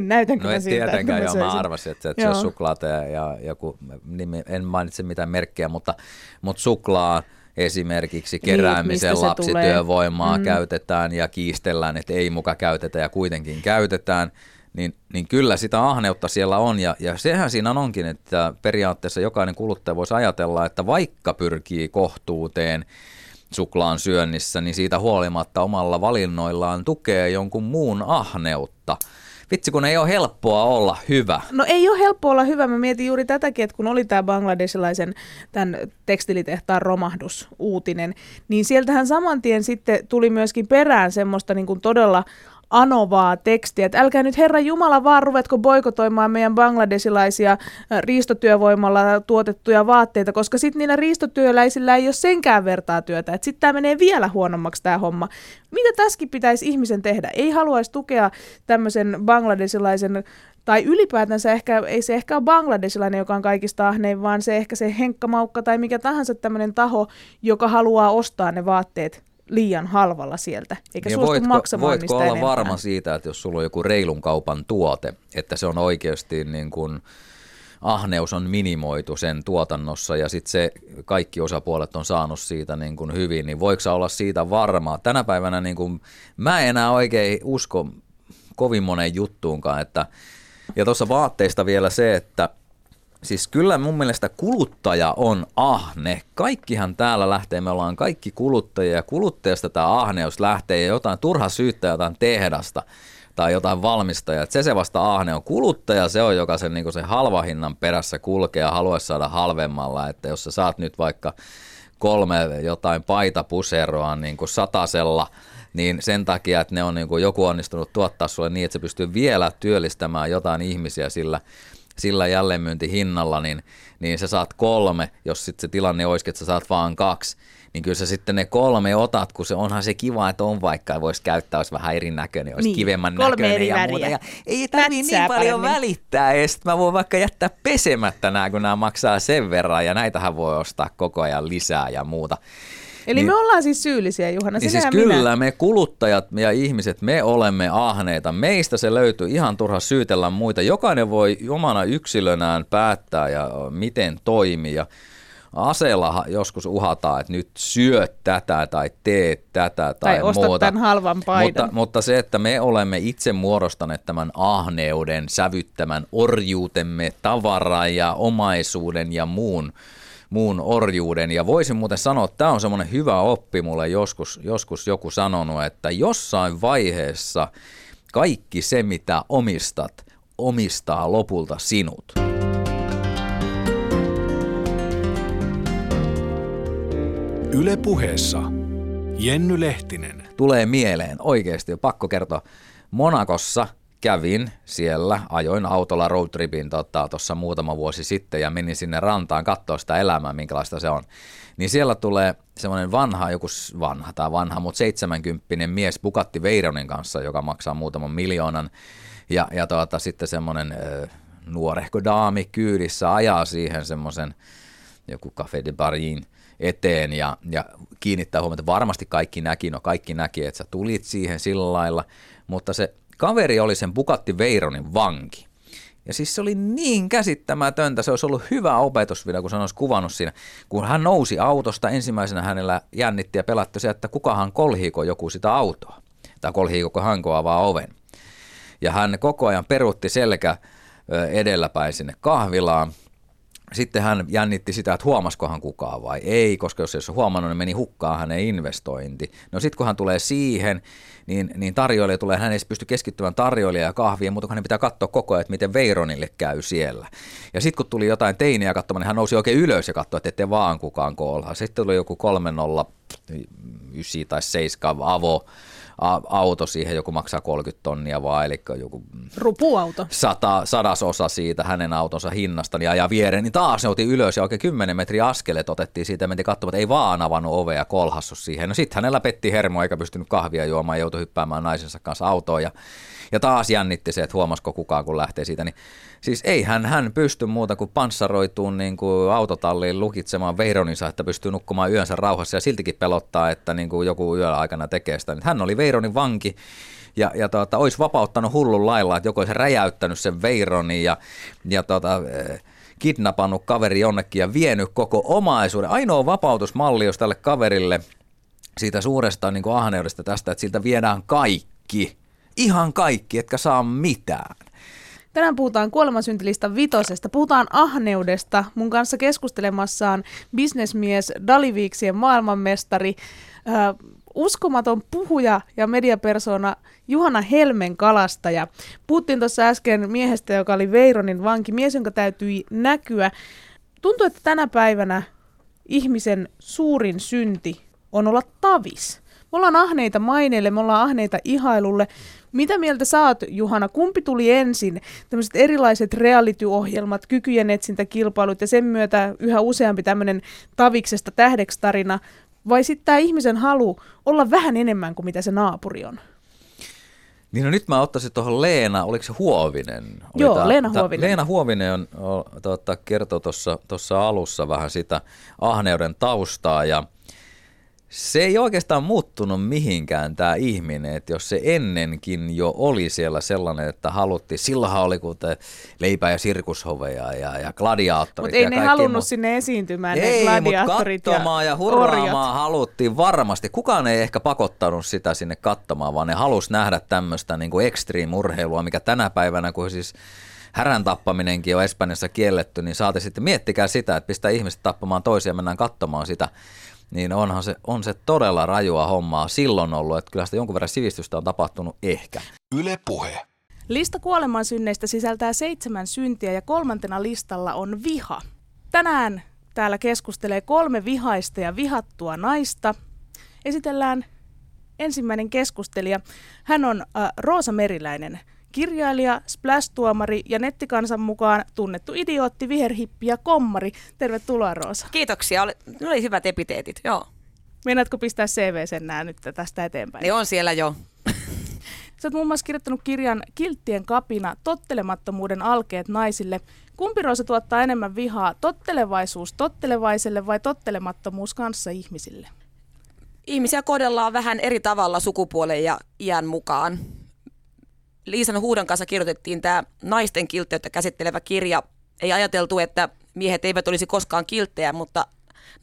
Näytänkö no mä siltä? No tietenkään, joo, mä arvasin, että et syö suklaata ja, ja joku, niin en mainitse mitään merkkejä, mutta, mutta suklaa. Esimerkiksi keräämisen niin, lapsityövoimaa tulee. käytetään ja kiistellään, että ei muka käytetä ja kuitenkin käytetään, niin, niin kyllä sitä ahneutta siellä on. Ja, ja sehän siinä onkin, että periaatteessa jokainen kuluttaja voisi ajatella, että vaikka pyrkii kohtuuteen suklaan syönnissä, niin siitä huolimatta omalla valinnoillaan tukee jonkun muun ahneutta. Vitsi, kun ei ole helppoa olla hyvä. No ei ole helppoa olla hyvä. Mä mietin juuri tätäkin, että kun oli tämä bangladesilaisen tämän tekstiilitehtaan romahdusuutinen, niin sieltähän saman tien sitten tuli myöskin perään semmoista niin kuin todella anovaa tekstiä, että älkää nyt Herran Jumala vaan ruvetko boikotoimaan meidän bangladesilaisia riistotyövoimalla tuotettuja vaatteita, koska sitten niillä riistotyöläisillä ei ole senkään vertaa työtä, että sitten tämä menee vielä huonommaksi tämä homma. Mitä tässäkin pitäisi ihmisen tehdä? Ei haluaisi tukea tämmöisen bangladesilaisen, tai ylipäätänsä ehkä, ei se ehkä ole bangladesilainen, joka on kaikista ahnein, vaan se ehkä se henkkamaukka tai mikä tahansa tämmöinen taho, joka haluaa ostaa ne vaatteet liian halvalla sieltä, eikä ja suostu voitko, maksamaan voitko mistä enemmän. Voitko olla varma siitä, että jos sulla on joku reilun kaupan tuote, että se on oikeasti niin kuin ahneus on minimoitu sen tuotannossa ja sitten se kaikki osapuolet on saanut siitä niin kuin hyvin, niin voiko sä olla siitä varma? Tänä päivänä niin kuin, mä en enää oikein usko kovin moneen juttuunkaan, että ja tuossa vaatteista vielä se, että siis kyllä mun mielestä kuluttaja on ahne. Kaikkihan täällä lähtee, me ollaan kaikki kuluttajia ja kuluttajasta tämä ahneus lähtee ja jotain turha syyttää jotain tehdasta tai jotain valmistajaa. Se se vasta ahne on. Kuluttaja se on, joka sen, niin sen halvahinnan perässä kulkee ja haluaisi saada halvemmalla, että jos sä saat nyt vaikka kolme jotain paitapuseroa niin kuin satasella, niin sen takia, että ne on niin kuin joku onnistunut tuottaa sulle niin, että se pystyy vielä työllistämään jotain ihmisiä sillä, sillä jälleenmyyntihinnalla, niin, niin sä saat kolme, jos sitten se tilanne olisikin, että sä saat vaan kaksi, niin kyllä sä sitten ne kolme otat, kun se onhan se kiva, että on vaikka, voisi käyttää, olisi vähän erinäköinen, olisi niin, kivemmän näköinen ja muuta. Ja ei tarvitse niin paljon paremmin välittää, ja sitten mä voin vaikka jättää pesemättä nämä, kun nämä maksaa sen verran, ja näitähän voi ostaa koko ajan lisää ja muuta. Eli niin, me ollaan siis syyllisiä, Juhana. Niin siis kyllä, minä. me kuluttajat ja ihmiset, me olemme ahneita. Meistä se löytyy, ihan turha syytellä muita. Jokainen voi omana yksilönään päättää ja miten toimii. Ja aseella joskus uhataan, että nyt syö tätä tai tee tätä tai, tai muuta. Tai osta tämän halvan paidan. Mutta, mutta se, että me olemme itse muodostaneet tämän ahneuden, sävyttämän orjuutemme, tavaran ja omaisuuden ja muun. muun orjuuden. Ja voisin muuten sanoa, että tämä on semmoinen hyvä oppi. Mulle joskus, joskus joku sanonut, että jossain vaiheessa kaikki se, mitä omistat, omistaa lopulta sinut. Yle Puheessa Jenny Lehtinen. Tulee mieleen oikeasti, pakko kertoa. Monakossa kävin siellä, ajoin autolla roadtripin tuossa muutama vuosi sitten ja menin sinne rantaan katsoa sitä elämää, minkälaista se on. Niin siellä tulee semmoinen vanha, joku vanha tai vanha, mutta seitsemänkymppinen mies Bugatti Veyronin kanssa, joka maksaa muutaman miljoonan. Ja, ja tuota, sitten semmoinen ö, nuorehko daami kyydissä ajaa siihen semmoisen joku Café de Parin eteen ja, ja kiinnittää huomiota. Varmasti kaikki näki, no kaikki näki, että sä tulit siihen sillä lailla, mutta se kaveri oli sen Bugatti Veyronin vanki. Ja siis se oli niin käsittämätöntä, se olisi ollut hyvä opetusvideo, kun se olisi kuvannut siinä. Kun hän nousi autosta, ensimmäisenä hänellä jännitti ja pelätti se, että kukahan kolhiiko joku sitä autoa. Tai kolhiiko hanko avaa oven. Ja hän koko ajan peruutti selkä edelläpäin sinne kahvilaan. Sitten hän jännitti sitä, että huomasikohan kukaan vai ei, koska jos ei olisi huomannut, niin meni hukkaan hänen investointi. No sitten kun hän tulee siihen, niin, niin tarjoilija tulee, hän ei pysty keskittymään tarjoilijaa ja kahvia, mutta hän pitää katsoa koko ajan, että miten Veyronille käy siellä. Ja sitten kun tuli jotain teiniä katsomaan, niin hän nousi oikein ylös ja katsoi, että ettei vaan kukaan koolhaa. Sitten tuli joku kolme nolla yhdeksän tai seitsemän avo. Auto siihen, joku maksaa kolmekymmentä tonnia vaan, eli joku rupuauto. Sata, sadasosa siitä hänen autonsa hinnasta, niin ajaa viereen, niin taas ne otin ylös ja oikein kymmenen metriä askeleet otettiin siitä ja mentiin katsomaan, että ei vaan avannut ovea ja kolhassu siihen. No sitten hänellä petti hermo eikä pystynyt kahvia juomaan ja joutui hyppäämään naisensa kanssa autoon ja, ja taas jännitti se, että huomasiko kukaan kun lähtee siitä. Niin, siis eihän hän pysty muuta kuin panssaroituun niin kuin autotalliin lukitsemaan Veyroninsa, että pystyy nukkumaan yönsä rauhassa ja siltikin pelottaa, että niin kuin joku yöllä aikana tekee sitä. Hän oli Veyronin vanki ja, ja tuota, olisi vapauttanut hullun lailla, että joku olisi räjäyttänyt sen Veyronin ja, ja tuota, kidnapannut kaveri jonnekin ja vienyt koko omaisuuden. Ainoa vapautusmalli olisi tälle kaverille siitä suuresta niin kuin ahneudesta tästä, että siltä viedään kaikki, ihan kaikki, etkä saa mitään. Tänään puhutaan kuolemansyyntilistan vitosesta, puhutaan ahneudesta. Mun kanssa keskustelemassaan bisnesmies, Daliviiksien maailmanmestari, äh, uskomaton puhuja ja mediapersona Juhana Helmenkalastaja. Puhuttiin tuossa äsken miehestä, joka oli Veyronin vanki, mies, jonka täytyi näkyä. Tuntuu, että tänä päivänä ihmisen suurin synti on olla tavis. Me ollaan ahneita maineille, me ollaan ahneita ihailulle. Mitä mieltä saat, Juhana? Kumpi tuli ensin? Tämmöiset erilaiset reality-ohjelmat, kykyjen etsintäkilpailut ja sen myötä yhä useampi tämmöinen taviksesta tähdeksi tarina. Vai sitten tämä ihmisen halu olla vähän enemmän kuin mitä se naapuri on? Niin no nyt mä ottaisin tuohon Leena, oliko se Huovinen? Oli Joo, tää, Leena Huovinen. Tää, Leena Huovinen on, tuota, kertoi tuossa alussa vähän sitä ahneuden taustaa ja Se ei oikeastaan muuttunut mihinkään tämä ihminen, että jos se ennenkin jo oli siellä sellainen, että haluttiin, silloinhan oli kuten leipää ja sirkushoveja ja, ja gladiaattorit. Mutta ei ne halunnut mu- sinne esiintymään, ei, ne gladiaattorit ja orjat. Ei, mutta katsomaan ja hurraamaan haluttiin varmasti. Kukaan ei ehkä pakottanut sitä sinne katsomaan, vaan ne halusi nähdä tämmöistä niin kuin extreme-urheilua, mikä tänä päivänä, kun siis härän tappaminenkin on Espanjassa kielletty, niin saatiin sitten miettikää sitä, että pistää ihmiset tappamaan toisia ja mennään katsomaan sitä. Niin onhan se, on se todella rajua hommaa silloin ollut, että kyllä sitä jonkun verran sivistystä on tapahtunut ehkä. Yle Puhe. Lista kuolemansynneistä sisältää seitsemän syntiä ja kolmantena listalla on viha. Tänään täällä keskustelee kolme vihaista ja vihattua naista. Esitellään ensimmäinen keskustelija. Hän on äh, Roosa Meriläinen, kirjailija, splash-tuomari ja nettikansan mukaan tunnettu idiootti, viherhippi ja kommari. Tervetuloa, Roosa. Kiitoksia. Oli, oli hyvät epiteetit, joo. Meinaatko pistää C V:sen nää nyt tästä eteenpäin? Ne on siellä jo. Sä oot muun muassa kirjoittanut kirjan Kilttien kapina, tottelemattomuuden alkeet naisille. Kumpi, Roosa, tuottaa enemmän vihaa? Tottelevaisuus tottelevaiselle vai tottelemattomuus kanssa ihmisille? Ihmisiä kohdellaan vähän eri tavalla sukupuolen ja iän mukaan. Liisan Huudan kanssa kirjoitettiin tämä naisten kiltteyttä käsittelevä kirja. Ei ajateltu, että miehet eivät olisi koskaan kilttejä, mutta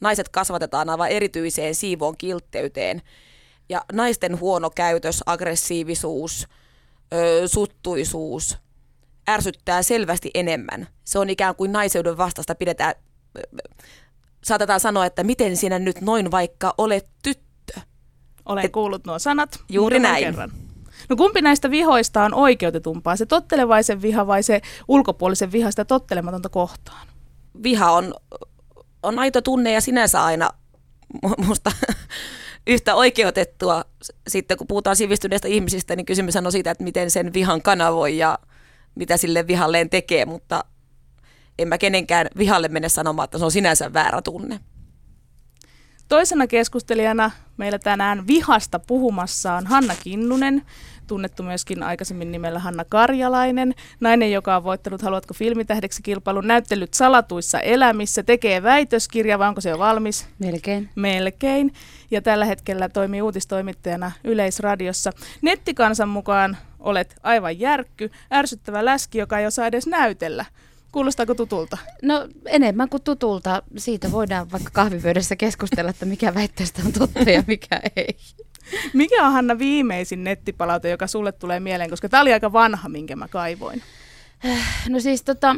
naiset kasvatetaan aivan erityiseen siivoon kiltteyteen. Ja naisten huono käytös, aggressiivisuus, ö, suttuisuus ärsyttää selvästi enemmän. Se on ikään kuin naiseuden vastasta pidetään. Saatetaan sanoa, että miten sinä nyt noin vaikka olet tyttö. Olen kuullut nuo sanat. Juuri näin. Kerran. No kumpi näistä vihoista on oikeutetumpaa? Se tottelevaisen viha vai se ulkopuolisen viha sitä tottelematonta kohtaan? Viha on, on aito tunne ja sinänsä aina musta yhtä oikeutettua. Sitten kun puhutaan sivistyneistä ihmisistä, niin kysymys on siitä, että miten sen vihan kanavoi ja mitä sille vihalleen tekee. Mutta en mä kenenkään vihalle mene sanomaan, että se on sinänsä väärä tunne. Toisena keskustelijana meillä tänään vihasta puhumassa on Hanna Kinnunen, tunnettu myöskin aikaisemmin nimellä Hanna Karjalainen, nainen, joka on voittanut Haluatko filmitähdeksi -kilpailun, näyttelyt Salatuissa elämissä, tekee väitöskirja, vai onko se jo valmis? Melkein. Melkein. Ja tällä hetkellä toimii uutistoimittajana Yleisradiossa. Nettikansan mukaan olet aivan järkky, ärsyttävä läski, joka ei osaa edes näytellä. Kuulostaako tutulta? No enemmän kuin tutulta. Siitä voidaan vaikka kahvipöydässä keskustella, että mikä väitteestä on totta ja mikä ei. Mikä on, Hanna, viimeisin nettipalaute, joka sulle tulee mieleen? Koska tämä oli aika vanha, minkä mä kaivoin. No siis tota,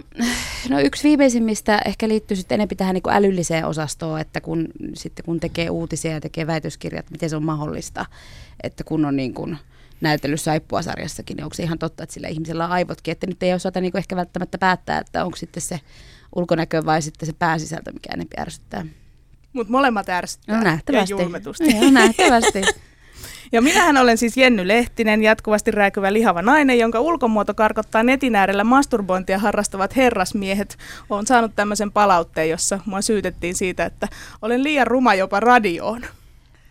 no yksi viimeisimmistä ehkä liittyy sitten enemmän tähän niin kuin älylliseen osastoon, että kun, sitten kun tekee uutisia ja tekee väitöskirjat, miten se on mahdollista, että kun on niin kuin näytellyt Saippua-sarjassakin, niin onko se ihan totta, että sillä ihmisellä on aivotkin, että nyt ei osata niin kuin ehkä välttämättä päättää, että onko sitten se ulkonäkö vai sitten se pääsisältö, mikä enemmän ärsyttää. Mutta molemmat ärsyttää. No nähtävästi. Ja julmetusti. No nähtävästi. Ja minähän olen siis Jenny Lehtinen, jatkuvasti rääkyvä lihava nainen, jonka ulkomuoto karkottaa netin äärellä masturbointia harrastavat herrasmiehet. Olen saanut tämmöisen palautteen, jossa mua syytettiin siitä, että olen liian ruma jopa radioon.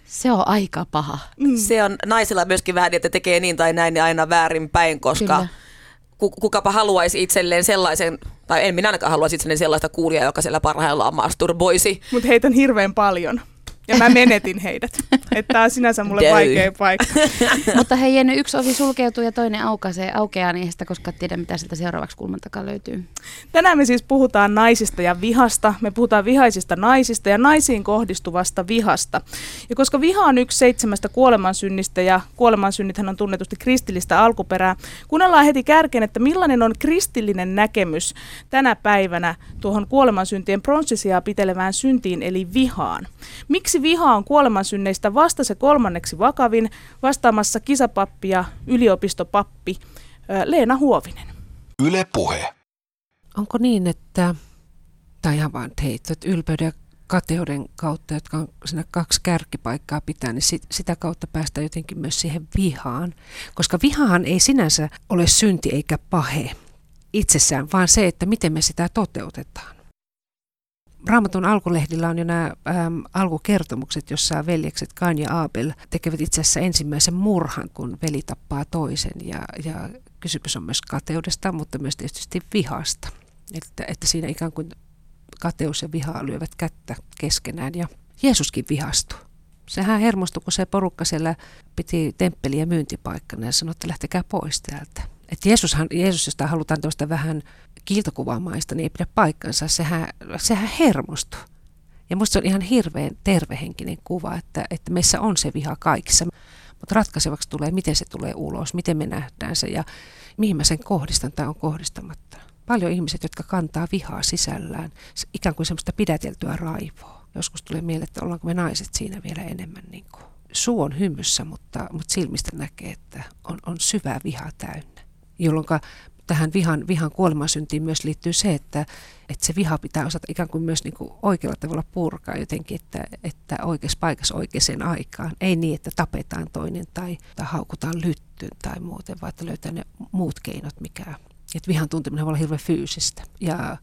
Se on aika paha. Mm. Se on naisilla myöskin vähän, että tekee niin tai näin ja aina väärinpäin, koska ku, kukapa haluaisi itselleen sellaisen, tai en minä ainakaan haluaisi itselleen sellaista kuulijaa, joka siellä parhaillaan masturboisi. Mutta heitä on hirveän paljon. Ja mä menetin heidät. Että tää on sinänsä mulle Döy. vaikea paikka. Mutta hei Jenny, yksi ovi sulkeutuu ja toinen aukaisee, aukeaa, niin eihän koskaan tiedä, mitä sieltä seuraavaksi kulman takaa löytyy. Tänään me siis puhutaan naisista ja vihasta. Me puhutaan vihaisista naisista ja naisiin kohdistuvasta vihasta. Ja koska viha on yksi seitsemästä kuolemansynnistä ja kuolemansynnithän on tunnetusti kristillistä alkuperää, kuunnellaan heti kärkeen, että millainen on kristillinen näkemys tänä päivänä tuohon kuolemansyntien pronssisijaa pitelevään syntiin eli vihaan. Miksi viha on kuolemansynneistä vasta se kolmanneksi vakavin? Vastaamassa kisapappi ja yliopistopappi Leena Huovinen. Yle Puhe. Onko niin, että, tai ihan vaan heitto, että ylpeyden ja kateuden kautta, jotka on siinä kaksi kärkipaikkaa pitää, niin sit, sitä kautta päästään jotenkin myös siihen vihaan. Koska vihahan ei sinänsä ole synti eikä pahe itsessään, vaan se, että miten me sitä toteutetaan. Raamatun alkulehdillä on jo nämä äm, alkukertomukset, jossa veljekset Kain ja Aabel tekevät itse asiassa ensimmäisen murhan, kun veli tappaa toisen. Ja, ja kysymys on myös kateudesta, mutta myös tietysti vihasta. Että, että siinä ikään kuin kateus ja viha lyövät kättä keskenään ja Jeesuskin vihastui. sehän hermostui, kun se porukka siellä piti temppeliä myyntipaikkana ja sanoi, että lähtekää pois täältä. Että Jeesushan, Jeesus, josta halutaan tuosta vähän kiiltokuvamaista, niin ei pidä paikkansa. Sehän, sehän hermostui. Ja musta se on ihan hirveän tervehenkinen kuva, että, että meissä on se viha kaikissa. Mutta ratkaisevaksi tulee, miten se tulee ulos, miten me nähdään se ja mihin mä sen kohdistan tai on kohdistamatta. Paljon ihmiset, jotka kantaa vihaa sisällään, ikään kuin semmoista pidäteltyä raivoa. Joskus tulee mieleen, että ollaanko me naiset siinä vielä enemmän. Niin kuin. Suu on hymyssä, mutta, mutta silmistä näkee, että on, on syvä viha täynnä. Jolloin tähän vihan, vihan kuolemansyntiin myös liittyy se, että, että se viha pitää osata ikään kuin myös niin kuin oikealla tavalla purkaa jotenkin, että, että oikeassa paikassa oikeaan aikaan. Ei niin, että tapetaan toinen tai, tai haukutaan lyttyyn tai muuten, vaan että löytää ne muut keinot, mikä että vihan tunteminen voi olla hirveän fyysistä. Ja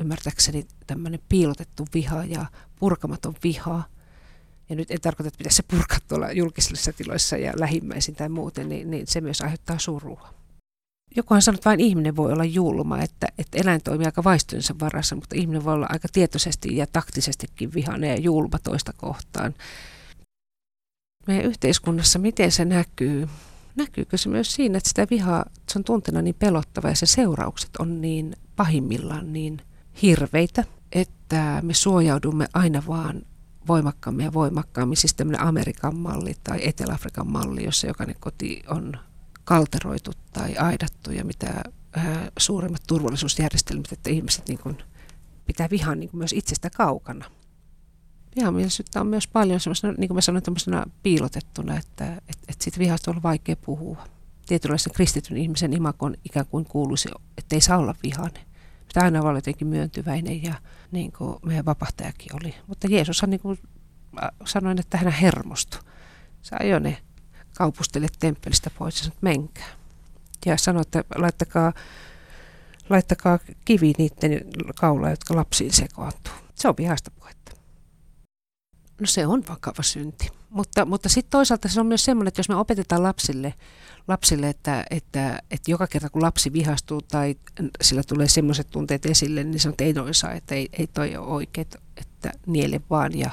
ymmärtääkseni tämmöinen piilotettu viha ja purkamaton viha. Ja nyt en tarkoita, että pitäisi se purkaa tuolla julkisissa tiloissa ja lähimmäisin tai muuten, niin, niin se myös aiheuttaa surua. Jokuhan sanoo, että vain ihminen voi olla julma, että, että eläin toimii aika vaistojensa varassa, mutta ihminen voi olla aika tietoisesti ja taktisestikin vihainen ja julma toista kohtaan. Meidän yhteiskunnassa, miten se näkyy? Näkyykö se myös siinä, että sitä vihaa, se on tunteena niin pelottava ja se seuraukset on niin pahimmillaan niin hirveitä, että me suojaudumme aina vaan voimakkaammin ja voimakkaammin, siis tämmöinen Amerikan malli tai Etelä-Afrikan malli, jossa jokainen koti on kalteroitu tai aidattu ja mitä ää, suuremmat turvallisuusjärjestelmät, että ihmiset niin kun pitää vihaa niin kun myös itsestä kaukana. Vihamielisyyttä on myös paljon semmoisena, niin kuin mä sanoin, tämmöisenä piilotettuna, että et, et siitä vihasta on ollut vaikea puhua. Tietynlaisen kristityn ihmisen imagon ikään kuin kuuluisi, ettei saa olla vihainen. Pitää aina olla jotenkin myöntyväinen ja niin kuin meidän vapahtajakin oli. Mutta Jeesushan niin kuin sanoin, että hän hermostui. Se ajoi ne kaupustelijat temppelistä pois ja sanoi, että menkää. Ja sanoi, että laittakaa, laittakaa kivi niiden kaulaa, jotka lapsiin sekoantuu. Se on vihasta puhetta. No se on vakava synti, mutta, mutta sitten toisaalta se on myös semmoinen, että jos me opetetaan lapsille, lapsille että, että, että joka kerta kun lapsi vihastuu tai sillä tulee semmoiset tunteet esille, niin sanotaan, että ei noin saa, että ei, ei toi ole oikein, että niele vaan ja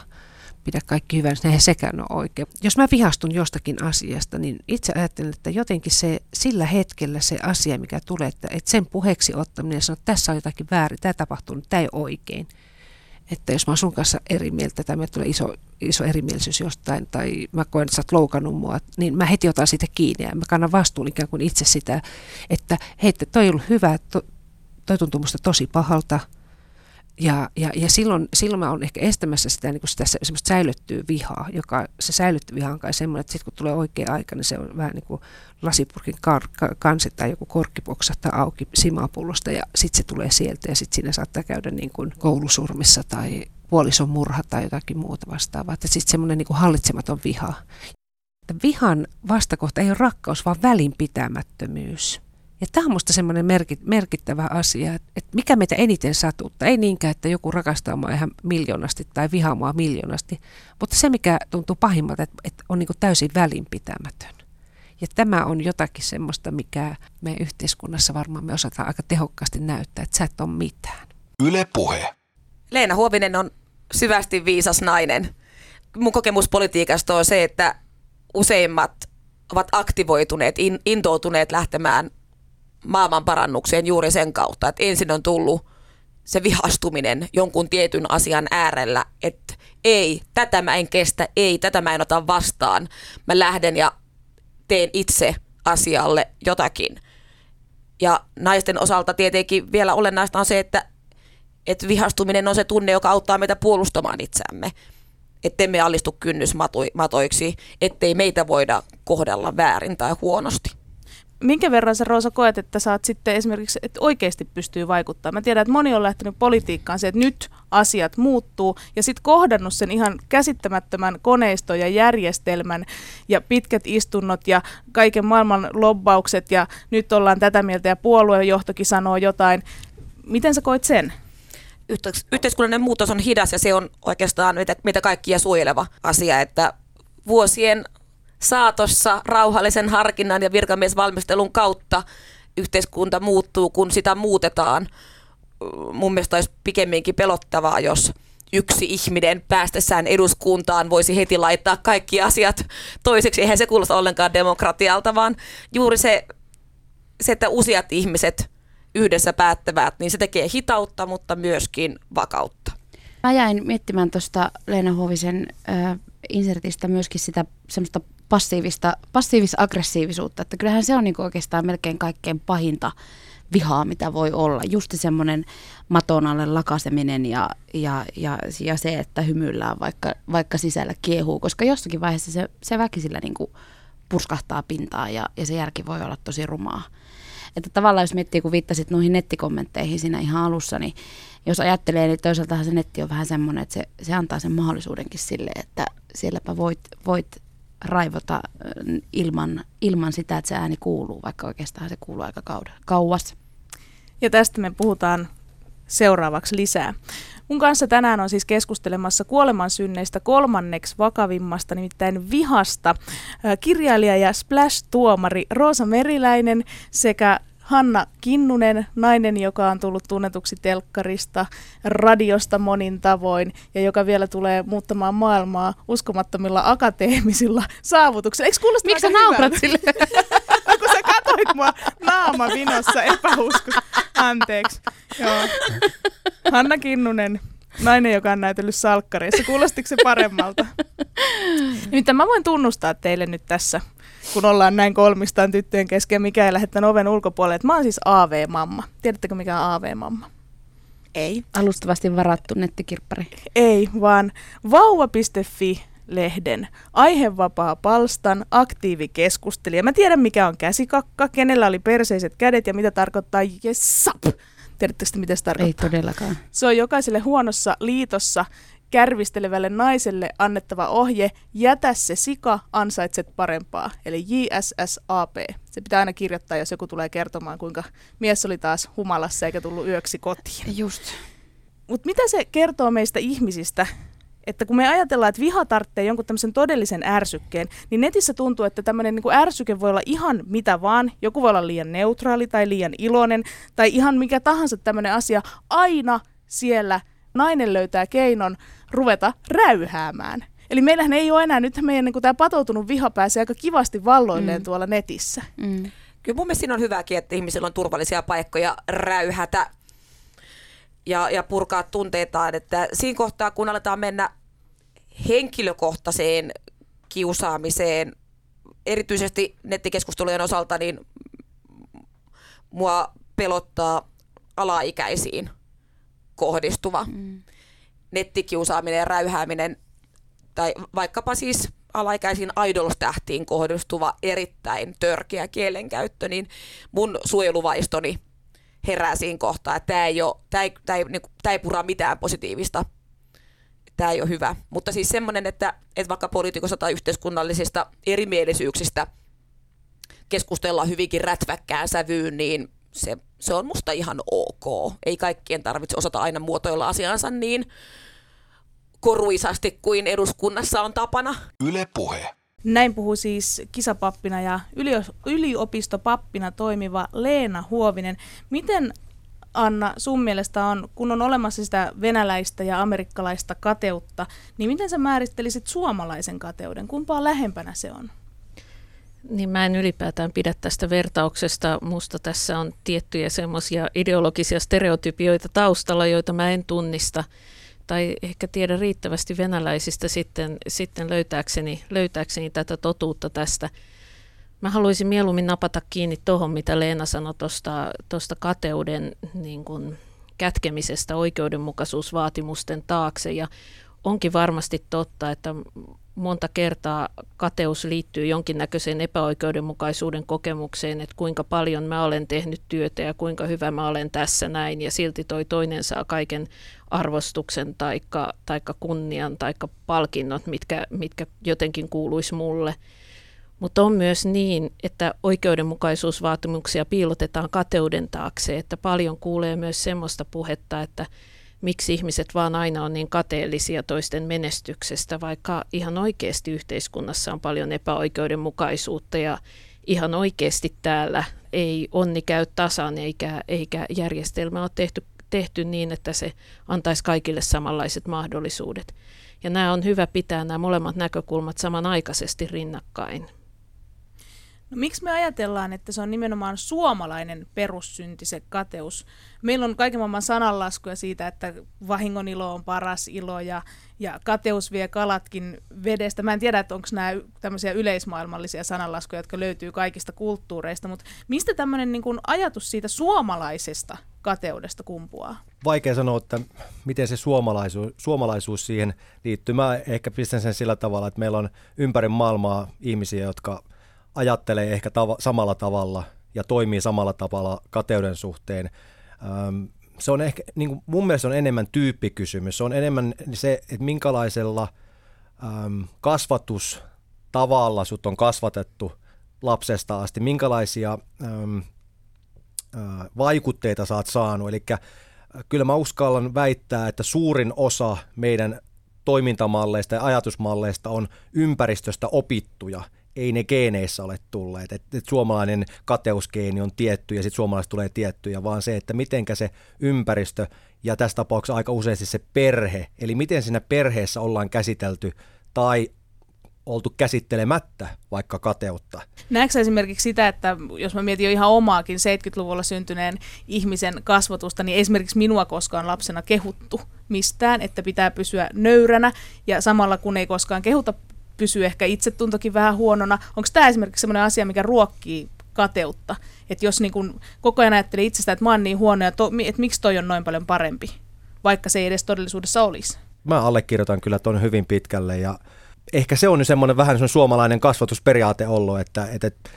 pidä kaikki hyvänä, niin eihän sekään ole oikein. Jos mä vihastun jostakin asiasta, niin itse ajattelen, että jotenkin se, sillä hetkellä se asia, mikä tulee, että, että sen puheeksi ottaminen ja sanoa, että tässä on jotakin väärin, tämä tapahtuu, niin tämä ei ole oikein. Että jos mä oon sun kanssa eri mieltä tai meillä tulee iso, iso erimielisyys jostain tai mä koen, että sä oot loukannut mua, niin mä heti otan siitä kiinni ja mä kannan vastuun ikään kuin itse sitä, että hei, toi ei ollut hyvä, to, toi tuntuu musta tosi pahalta ja, ja, ja silloin, silloin mä oon ehkä estämässä sitä, niin sitä semmoista säilyttyä vihaa, joka se säilytty viha on kai semmoinen, että sit kun tulee oikea aika, niin se on vähän niin kuin lasipurkin kar- kansi tai joku korkki poksahtaa auki simapullosta ja sitten se tulee sieltä ja sitten siinä saattaa käydä niin kuin koulusurmissa tai puolison murha tai jotakin muuta vastaavaa. Että sitten semmoinen niin kuin hallitsematon viha. Vihan vastakohta ei ole rakkaus, vaan välinpitämättömyys. Ja tämä on minusta semmoinen merkittävä asia, että mikä meitä eniten satuttaa. Ei niinkään, että joku rakastaa mua ihan miljoonasti tai vihaa mua miljoonasti, mutta se mikä tuntuu pahimmalta, että on niin kuin täysin välinpitämätön. Ja tämä on jotakin semmoista, mikä meidän yhteiskunnassa varmaan me osataan aika tehokkaasti näyttää, että sä et ole mitään. Yle Puhe. Leena Huovinen on syvästi viisas nainen. Mun kokemus politiikasta on se, että useimmat ovat aktivoituneet, in, intoutuneet lähtemään maailman parannukseen juuri sen kautta, että ensin on tullut se vihastuminen jonkun tietyn asian äärellä, että ei, tätä mä en kestä, ei, tätä mä en ota vastaan, mä lähden ja teen itse asialle jotakin. Ja naisten osalta tietenkin vielä olennaista on se, että, että vihastuminen on se tunne, joka auttaa meitä puolustamaan itseämme, ettei me alistu kynnysmatoiksi, ettei meitä voida kohdella väärin tai huonosti. Minkä verran sä, Roosa, koet, että sä oot sitten esimerkiksi, että oikeasti pystyy vaikuttamaan? Mä tiedän, että moni on lähtenyt politiikkaan se, että nyt asiat muuttuu ja sitten kohdannut sen ihan käsittämättömän koneiston ja järjestelmän ja pitkät istunnot ja kaiken maailman lobbaukset ja nyt ollaan tätä mieltä ja puoluejohtokin sanoo jotain. Miten sä koet sen? Yhteiskunnallinen muutos on hidas ja se on oikeastaan meitä kaikkia suojeleva asia, että vuosien saatossa rauhallisen harkinnan ja virkamiesvalmistelun kautta yhteiskunta muuttuu, kun sitä muutetaan. Mun mielestä olisi pikemminkin pelottavaa, jos, yksi ihminen päästessään eduskuntaan voisi heti laittaa kaikki asiat toiseksi. Eihän se kuulosta ollenkaan demokratialta, vaan juuri se, se että useat ihmiset yhdessä päättävät, niin se tekee hitautta, mutta myöskin vakautta. Mä jäin miettimään tuosta Leena Huovisen äh, insertistä myöskin sitä semmoista passiivista, passiivis-aggressiivisuutta, että kyllähän se on niinku oikeastaan melkein kaikkein pahinta vihaa, mitä voi olla. Justi semmoinen maton alle lakaseminen ja, ja, ja, ja se, että hymyillään vaikka, vaikka sisällä kiehuu, koska jossakin vaiheessa se, se väkisillä niinku purskahtaa pintaa ja, ja se järki voi olla tosi rumaa. Että tavallaan jos miettii, kun viittasit noihin nettikommentteihin siinä ihan alussa, niin jos ajattelee, niin toisaaltahan se netti on vähän semmoinen, että se, se antaa sen mahdollisuudenkin sille, että sielläpä voit, voit raivota ilman, ilman sitä, että se ääni kuuluu, vaikka oikeastaan se kuuluu aika kauas. Ja tästä me puhutaan seuraavaksi lisää. Mun kanssa tänään on siis keskustelemassa kuolemansynneistä kolmanneksi vakavimmasta, nimittäin vihasta, kirjailija ja Splash-tuomari Roosa Meriläinen sekä Hanna Kinnunen, nainen, joka on tullut tunnetuksi telkkarista, radiosta monin tavoin ja joka vielä tulee muuttamaan maailmaa uskomattomilla akateemisilla saavutuksilla. Eikö kuulosta aika hyvältä? Miksi sä naurat sille? No, kun sä katoit mua naamavinossa epäusko. Anteeksi. Joo. Hanna Kinnunen, nainen, joka on näytellyt salkkareissa. Kuulostiko se paremmalta? Nimittäin mä voin tunnustaa teille nyt tässä, kun ollaan näin kolmistaan tyttöjen kesken, mikä ei lähettänyt oven ulkopuolelle. Mä oon siis A V-mamma. Tiedättekö, mikä on A V-mamma? Ei. Alustavasti varattu nettikirppari. Ei, vaan vauva piste fi-lehden aihevapaa palstan aktiivikeskustelija. Mä tiedän, mikä on käsikakka, kenellä oli perseiset kädet ja mitä tarkoittaa jessap. Tiedättekö sitä, mitä se tarkoittaa? Ei todellakaan. Se on jokaiselle huonossa liitossa kärvistelevälle naiselle annettava ohje, jätä se sika, ansaitset parempaa, eli J S S A P. Se pitää aina kirjoittaa, jos joku tulee kertomaan, kuinka mies oli taas humalassa eikä tullut yöksi kotiin. Just. Mut mitä se kertoo meistä ihmisistä, että kun me ajatellaan, että viha tarvitsee jonkun tämmöisen todellisen ärsykkeen, niin netissä tuntuu, että tämmöinen niin kuin ärsyke voi olla ihan mitä vaan. Joku voi olla liian neutraali tai liian iloinen tai ihan mikä tahansa tämmöinen asia. Aina siellä nainen löytää keinon ruveta räyhäämään. Eli meillähän ei ole enää, nyt meidän niin kuin tämä patoutunut viha pääsee aika kivasti valloilleen mm. tuolla netissä. Mm. Kyllä mun mielestä siinä on hyväkin, että ihmisillä on turvallisia paikkoja räyhätä ja, ja purkaa tunteitaan. Että siinä kohtaa, kun aletaan mennä henkilökohtaiseen kiusaamiseen, erityisesti nettikeskustelujen osalta, niin mua pelottaa alaikäisiin kohdistuva mm. nettikiusaaminen ja räyhääminen, tai vaikkapa siis alaikäisiin idol-tähtiin kohdistuva erittäin törkeä kielenkäyttö, niin mun suojeluvaistoni herää siinä kohtaa, että tämä ei, ei, ei, niinku, ei pura mitään positiivista, tämä ei ole hyvä. Mutta siis semmoinen, että, että vaikka poliitikosta tai yhteiskunnallisista erimielisyyksistä keskustellaan hyvinkin rätväkkään sävyyn, niin se, se on musta ihan ok. Ei kaikkien tarvitse osata aina muotoilla asiansa niin koruisasti kuin eduskunnassa on tapana. Yle Puhe. Näin puhuu siis kisapappina ja yliopistopappina toimiva Leena Huovinen. Miten, Anna, sun mielestä on, kun on olemassa sitä venäläistä ja amerikkalaista kateutta, niin miten sä määrittelisit suomalaisen kateuden? Kumpaa lähempänä se on? Niin mä en ylipäätään pidä tästä vertauksesta. Musta tässä on tiettyjä semmoisia ideologisia stereotypioita taustalla, joita mä en tunnista tai ehkä tiedä riittävästi venäläisistä sitten, sitten löytääkseni, löytääkseni tätä totuutta tästä. Mä haluaisin mieluummin napata kiinni tuohon, mitä Leena sanoi tuosta kateuden niin kun kätkemisestä oikeudenmukaisuusvaatimusten taakse. Ja onkin varmasti totta, että monta kertaa kateus liittyy jonkinnäköiseen epäoikeudenmukaisuuden kokemukseen, että kuinka paljon mä olen tehnyt työtä ja kuinka hyvä mä olen tässä näin, ja silti toi toinen saa kaiken arvostuksen taikka, taikka kunnian taikka palkinnot, mitkä, mitkä jotenkin kuuluisi mulle. Mutta on myös niin, että oikeudenmukaisuusvaatimuksia piilotetaan kateuden taakse, että paljon kuulee myös semmoista puhetta, että miksi ihmiset vaan aina on niin kateellisia toisten menestyksestä, vaikka ihan oikeasti yhteiskunnassa on paljon epäoikeudenmukaisuutta ja ihan oikeasti täällä ei onni käy tasan eikä, eikä järjestelmä ole tehty tehty niin, että se antaisi kaikille samanlaiset mahdollisuudet. Ja nämä on hyvä pitää nämä molemmat näkökulmat samanaikaisesti rinnakkain. No, miksi me ajatellaan, että se on nimenomaan suomalainen perussynti, se kateus? Meillä on kaiken maailman sananlaskuja siitä, että vahingon ilo on paras ilo ja, ja kateus vie kalatkin vedestä. Mä en tiedä, että onko nämä tämmöisiä yleismaailmallisia sananlaskuja, jotka löytyy kaikista kulttuureista, mutta mistä tämmöinen niin kuin ajatus siitä suomalaisesta kateudesta kumpuaa? Vaikea sanoa, että miten se suomalaisuus, suomalaisuus siihen liittyy. Mä ehkä pistän sen sillä tavalla, että meillä on ympäri maailmaa ihmisiä, jotka ajattelee ehkä tav- samalla tavalla ja toimii samalla tavalla kateuden suhteen. Öm, se on ehkä, niin kuin mun mielestä se on enemmän tyyppikysymys. Se on enemmän se, että minkälaisella öm, kasvatustavalla sut on kasvatettu lapsesta asti, minkälaisia öm, ö, vaikutteita sä oot saanut. Eli kyllä mä uskallan väittää, että suurin osa meidän toimintamalleista ja ajatusmalleista on ympäristöstä opittuja. Ei ne geeneissä ole tulleet, että et suomalainen kateusgeeni on tietty ja sitten suomalaiset tulee tiettyjä, vaan se, että mitenkä se ympäristö ja tässä tapauksessa aika useasti se perhe, eli miten siinä perheessä ollaan käsitelty tai oltu käsittelemättä vaikka kateutta. Näetkö esimerkiksi sitä, että jos mä mietin jo ihan omaakin seitsemänkymmentäluvulla syntyneen ihmisen kasvatusta, niin esimerkiksi minua koskaan lapsena kehuttu mistään, että pitää pysyä nöyränä ja samalla kun ei koskaan kehuta, pysyy ehkä itsetuntokin vähän huonona. Onko tämä esimerkiksi sellainen asia, mikä ruokkii kateutta? Että jos niin kun koko ajan ajattelee itsestään, että mä oon niin huono, ja to, että miksi toi on noin paljon parempi, vaikka se ei edes todellisuudessa olisi? Mä allekirjoitan kyllä ton hyvin pitkälle, ja ehkä se on nyt semmoinen vähän semmoinen suomalainen kasvatusperiaate ollut, että, että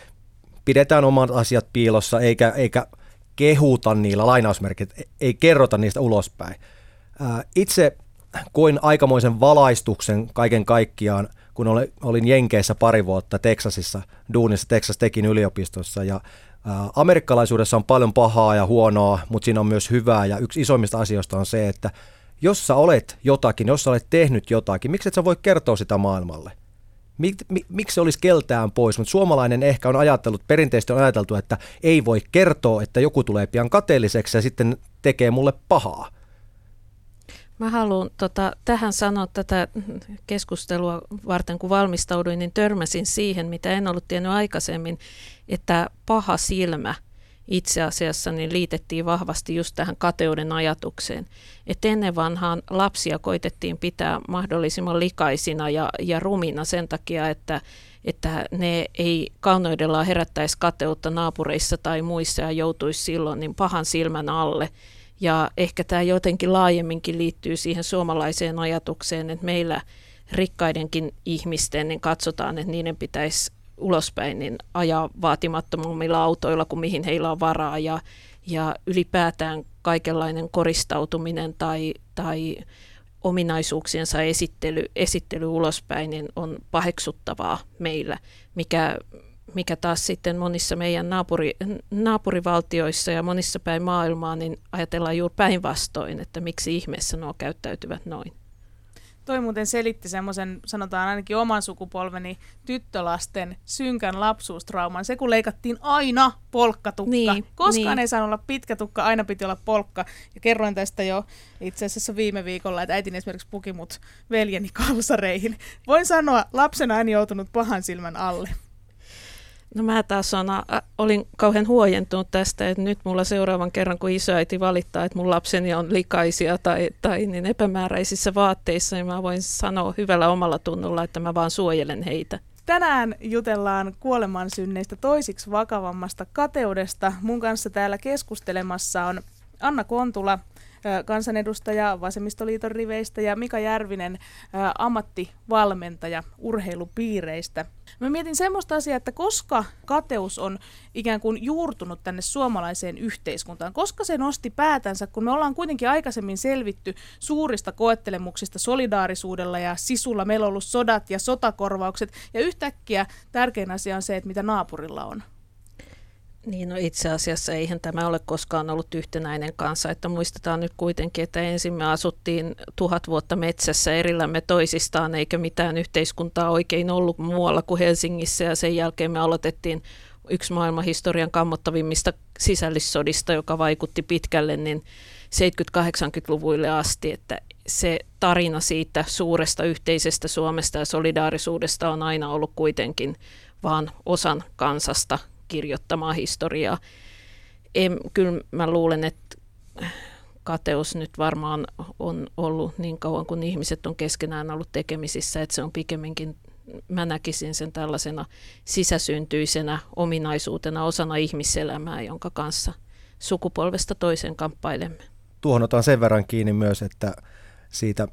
pidetään omat asiat piilossa, eikä, eikä kehuta niillä lainausmerkit, ei kerrota niistä ulospäin. Itse koin aikamoisen valaistuksen kaiken kaikkiaan, kun olin Jenkeissä pari vuotta Teksasissa, duunissa Texas Techin yliopistossa. Ja ää, amerikkalaisuudessa on paljon pahaa ja huonoa, mutta siinä on myös hyvää. Ja yksi isoimmista asioista on se, että jos sä olet jotakin, jos sä olet tehnyt jotakin, miksi et sä voi kertoa sitä maailmalle? Mik, mi, miksi se olisi keltään pois? Mutta suomalainen ehkä on ajatellut, perinteisesti on ajateltu, että ei voi kertoa, että joku tulee pian kateelliseksi ja sitten tekee mulle pahaa. Mä haluan tota, tähän sanoa tätä keskustelua varten, kun valmistauduin, niin törmäsin siihen, mitä en ollut tiennyt aikaisemmin, että paha silmä itse asiassa niin liitettiin vahvasti just tähän kateuden ajatukseen. Et ennen vanhaan lapsia koitettiin pitää mahdollisimman likaisina ja, ja rumina sen takia, että, että ne ei kauneudellaan herättäisi kateutta naapureissa tai muissa ja joutuisi silloin niin pahan silmän alle. Ja ehkä tämä jotenkin laajemminkin liittyy siihen suomalaiseen ajatukseen, että meillä rikkaidenkin ihmisten niin katsotaan, että niiden pitäisi ulospäin niin ajaa vaatimattomammilla autoilla kuin mihin heillä on varaa. Ja, ja ylipäätään kaikenlainen koristautuminen tai, tai ominaisuuksiensa esittely, esittely ulospäin niin on paheksuttavaa meillä, mikä... mikä taas sitten monissa meidän naapuri, naapurivaltioissa ja monissa päin maailmaa, niin ajatellaan juuri päinvastoin, että miksi ihmeessä nuo käyttäytyvät noin. Toi muuten selitti semmoisen, sanotaan ainakin oman sukupolveni, tyttölasten synkän lapsuustrauman. Se kun leikattiin aina polkkatukka. Niin, Koskaan niin. Ei saanut olla pitkä tukka, aina piti olla polkka. Ja kerroin tästä jo itse asiassa viime viikolla, että äitini esimerkiksi puki mut veljeni kalsareihin. Voin sanoa, lapsena en joutunut pahan silmän alle. No mä taas on, olin kauhean huojentunut tästä, että nyt mulla seuraavan kerran, kun isoäiti valittaa, että mun lapseni on likaisia tai, tai niin epämääräisissä vaatteissa, niin mä voin sanoa hyvällä omalla tunnolla, että mä vaan suojelen heitä. Tänään jutellaan kuolemansynneistä toisiksi vakavammasta kateudesta. Mun kanssa täällä keskustelemassa on Hanna Kontula, kansanedustaja Vasemmistoliiton riveistä, ja Mika Järvinen, ammattivalmentaja urheilupiireistä. Mä mietin semmoista asiaa, että koska kateus on ikään kuin juurtunut tänne suomalaiseen yhteiskuntaan, koska se nosti päätänsä, kun me ollaan kuitenkin aikaisemmin selvitty suurista koettelemuksista solidaarisuudella ja sisulla, meillä on ollut sodat ja sotakorvaukset, ja yhtäkkiä tärkein asia on se, että mitä naapurilla on. Niin, no itse asiassa eihän tämä ole koskaan ollut yhtenäinen kansa, että muistetaan nyt kuitenkin, että ensin me asuttiin tuhat vuotta metsässä erillämme toisistaan, eikä mitään yhteiskuntaa oikein ollut muualla kuin Helsingissä, ja sen jälkeen me aloitettiin yksi maailmanhistorian kammottavimmista sisällissodista, joka vaikutti pitkälle, niin seitsemänkymmentä-kahdeksankymmentäluvuille asti, että se tarina siitä suuresta yhteisestä Suomesta ja solidaarisuudesta on aina ollut kuitenkin vaan osan kansasta kirjoittamaa historiaa. En, kyllä mä luulen, että kateus nyt varmaan on ollut niin kauan, kun ihmiset on keskenään ollut tekemisissä, että se on pikemminkin, mä näkisin sen tällaisena sisäsyntyisenä ominaisuutena, osana ihmiselämää, jonka kanssa sukupolvesta toiseen kamppailemme. Tuohon otan sen verran kiinni myös, että siitä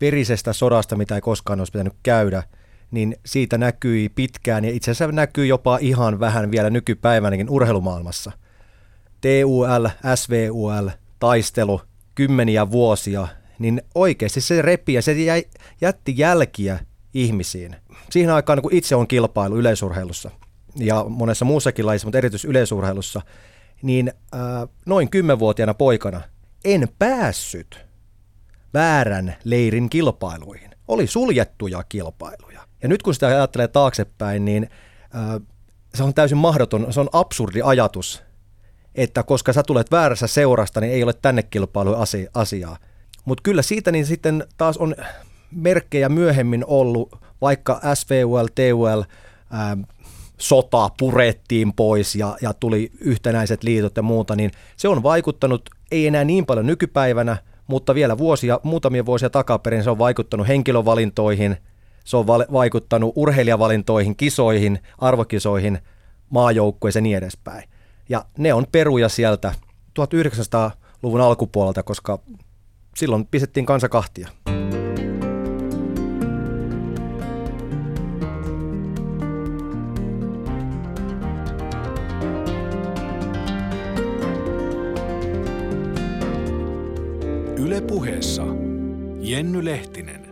verisestä sodasta, mitä ei koskaan olisi pitänyt käydä, niin siitä näkyi pitkään ja itse asiassa näkyy jopa ihan vähän vielä nykypäivänäkin urheilumaailmassa. T U L, S V U L, taistelu, kymmeniä vuosia, niin oikeasti se repi ja se jäi, jätti jälkiä ihmisiin. Siihen aikaan, kun itse on kilpailu yleisurheilussa ja monessa muussakin lajissa, mutta erityisesti yleisurheilussa, niin äh, noin kymmenvuotiaana poikana en päässyt väärän leirin kilpailuihin. Oli suljettuja kilpailuja. Ja nyt kun sitä ajattelee taaksepäin, niin äh, se on täysin mahdoton, se on absurdi ajatus, että koska sä tulet väärässä seurasta, niin ei ole tänne kilpailuja asia, asiaa. Mutta kyllä siitä niin sitten taas on merkkejä myöhemmin ollut, vaikka S V U L, T U L, ähm, sota purettiin pois ja, ja tuli yhtenäiset liitot ja muuta, niin se on vaikuttanut, ei enää niin paljon nykypäivänä, mutta vielä vuosia, muutamia vuosia takaperin se on vaikuttanut henkilövalintoihin, se on val- vaikuttanut urheilijavalintoihin, kisoihin, arvokisoihin, maajoukkueeseen ja niin edespäin. Ja ne on peruja sieltä tuhatyhdeksänsataaluvun alkupuolelta, koska silloin pistettiin kansa kahtia. Yle Puheessa Jenny Lehtinen.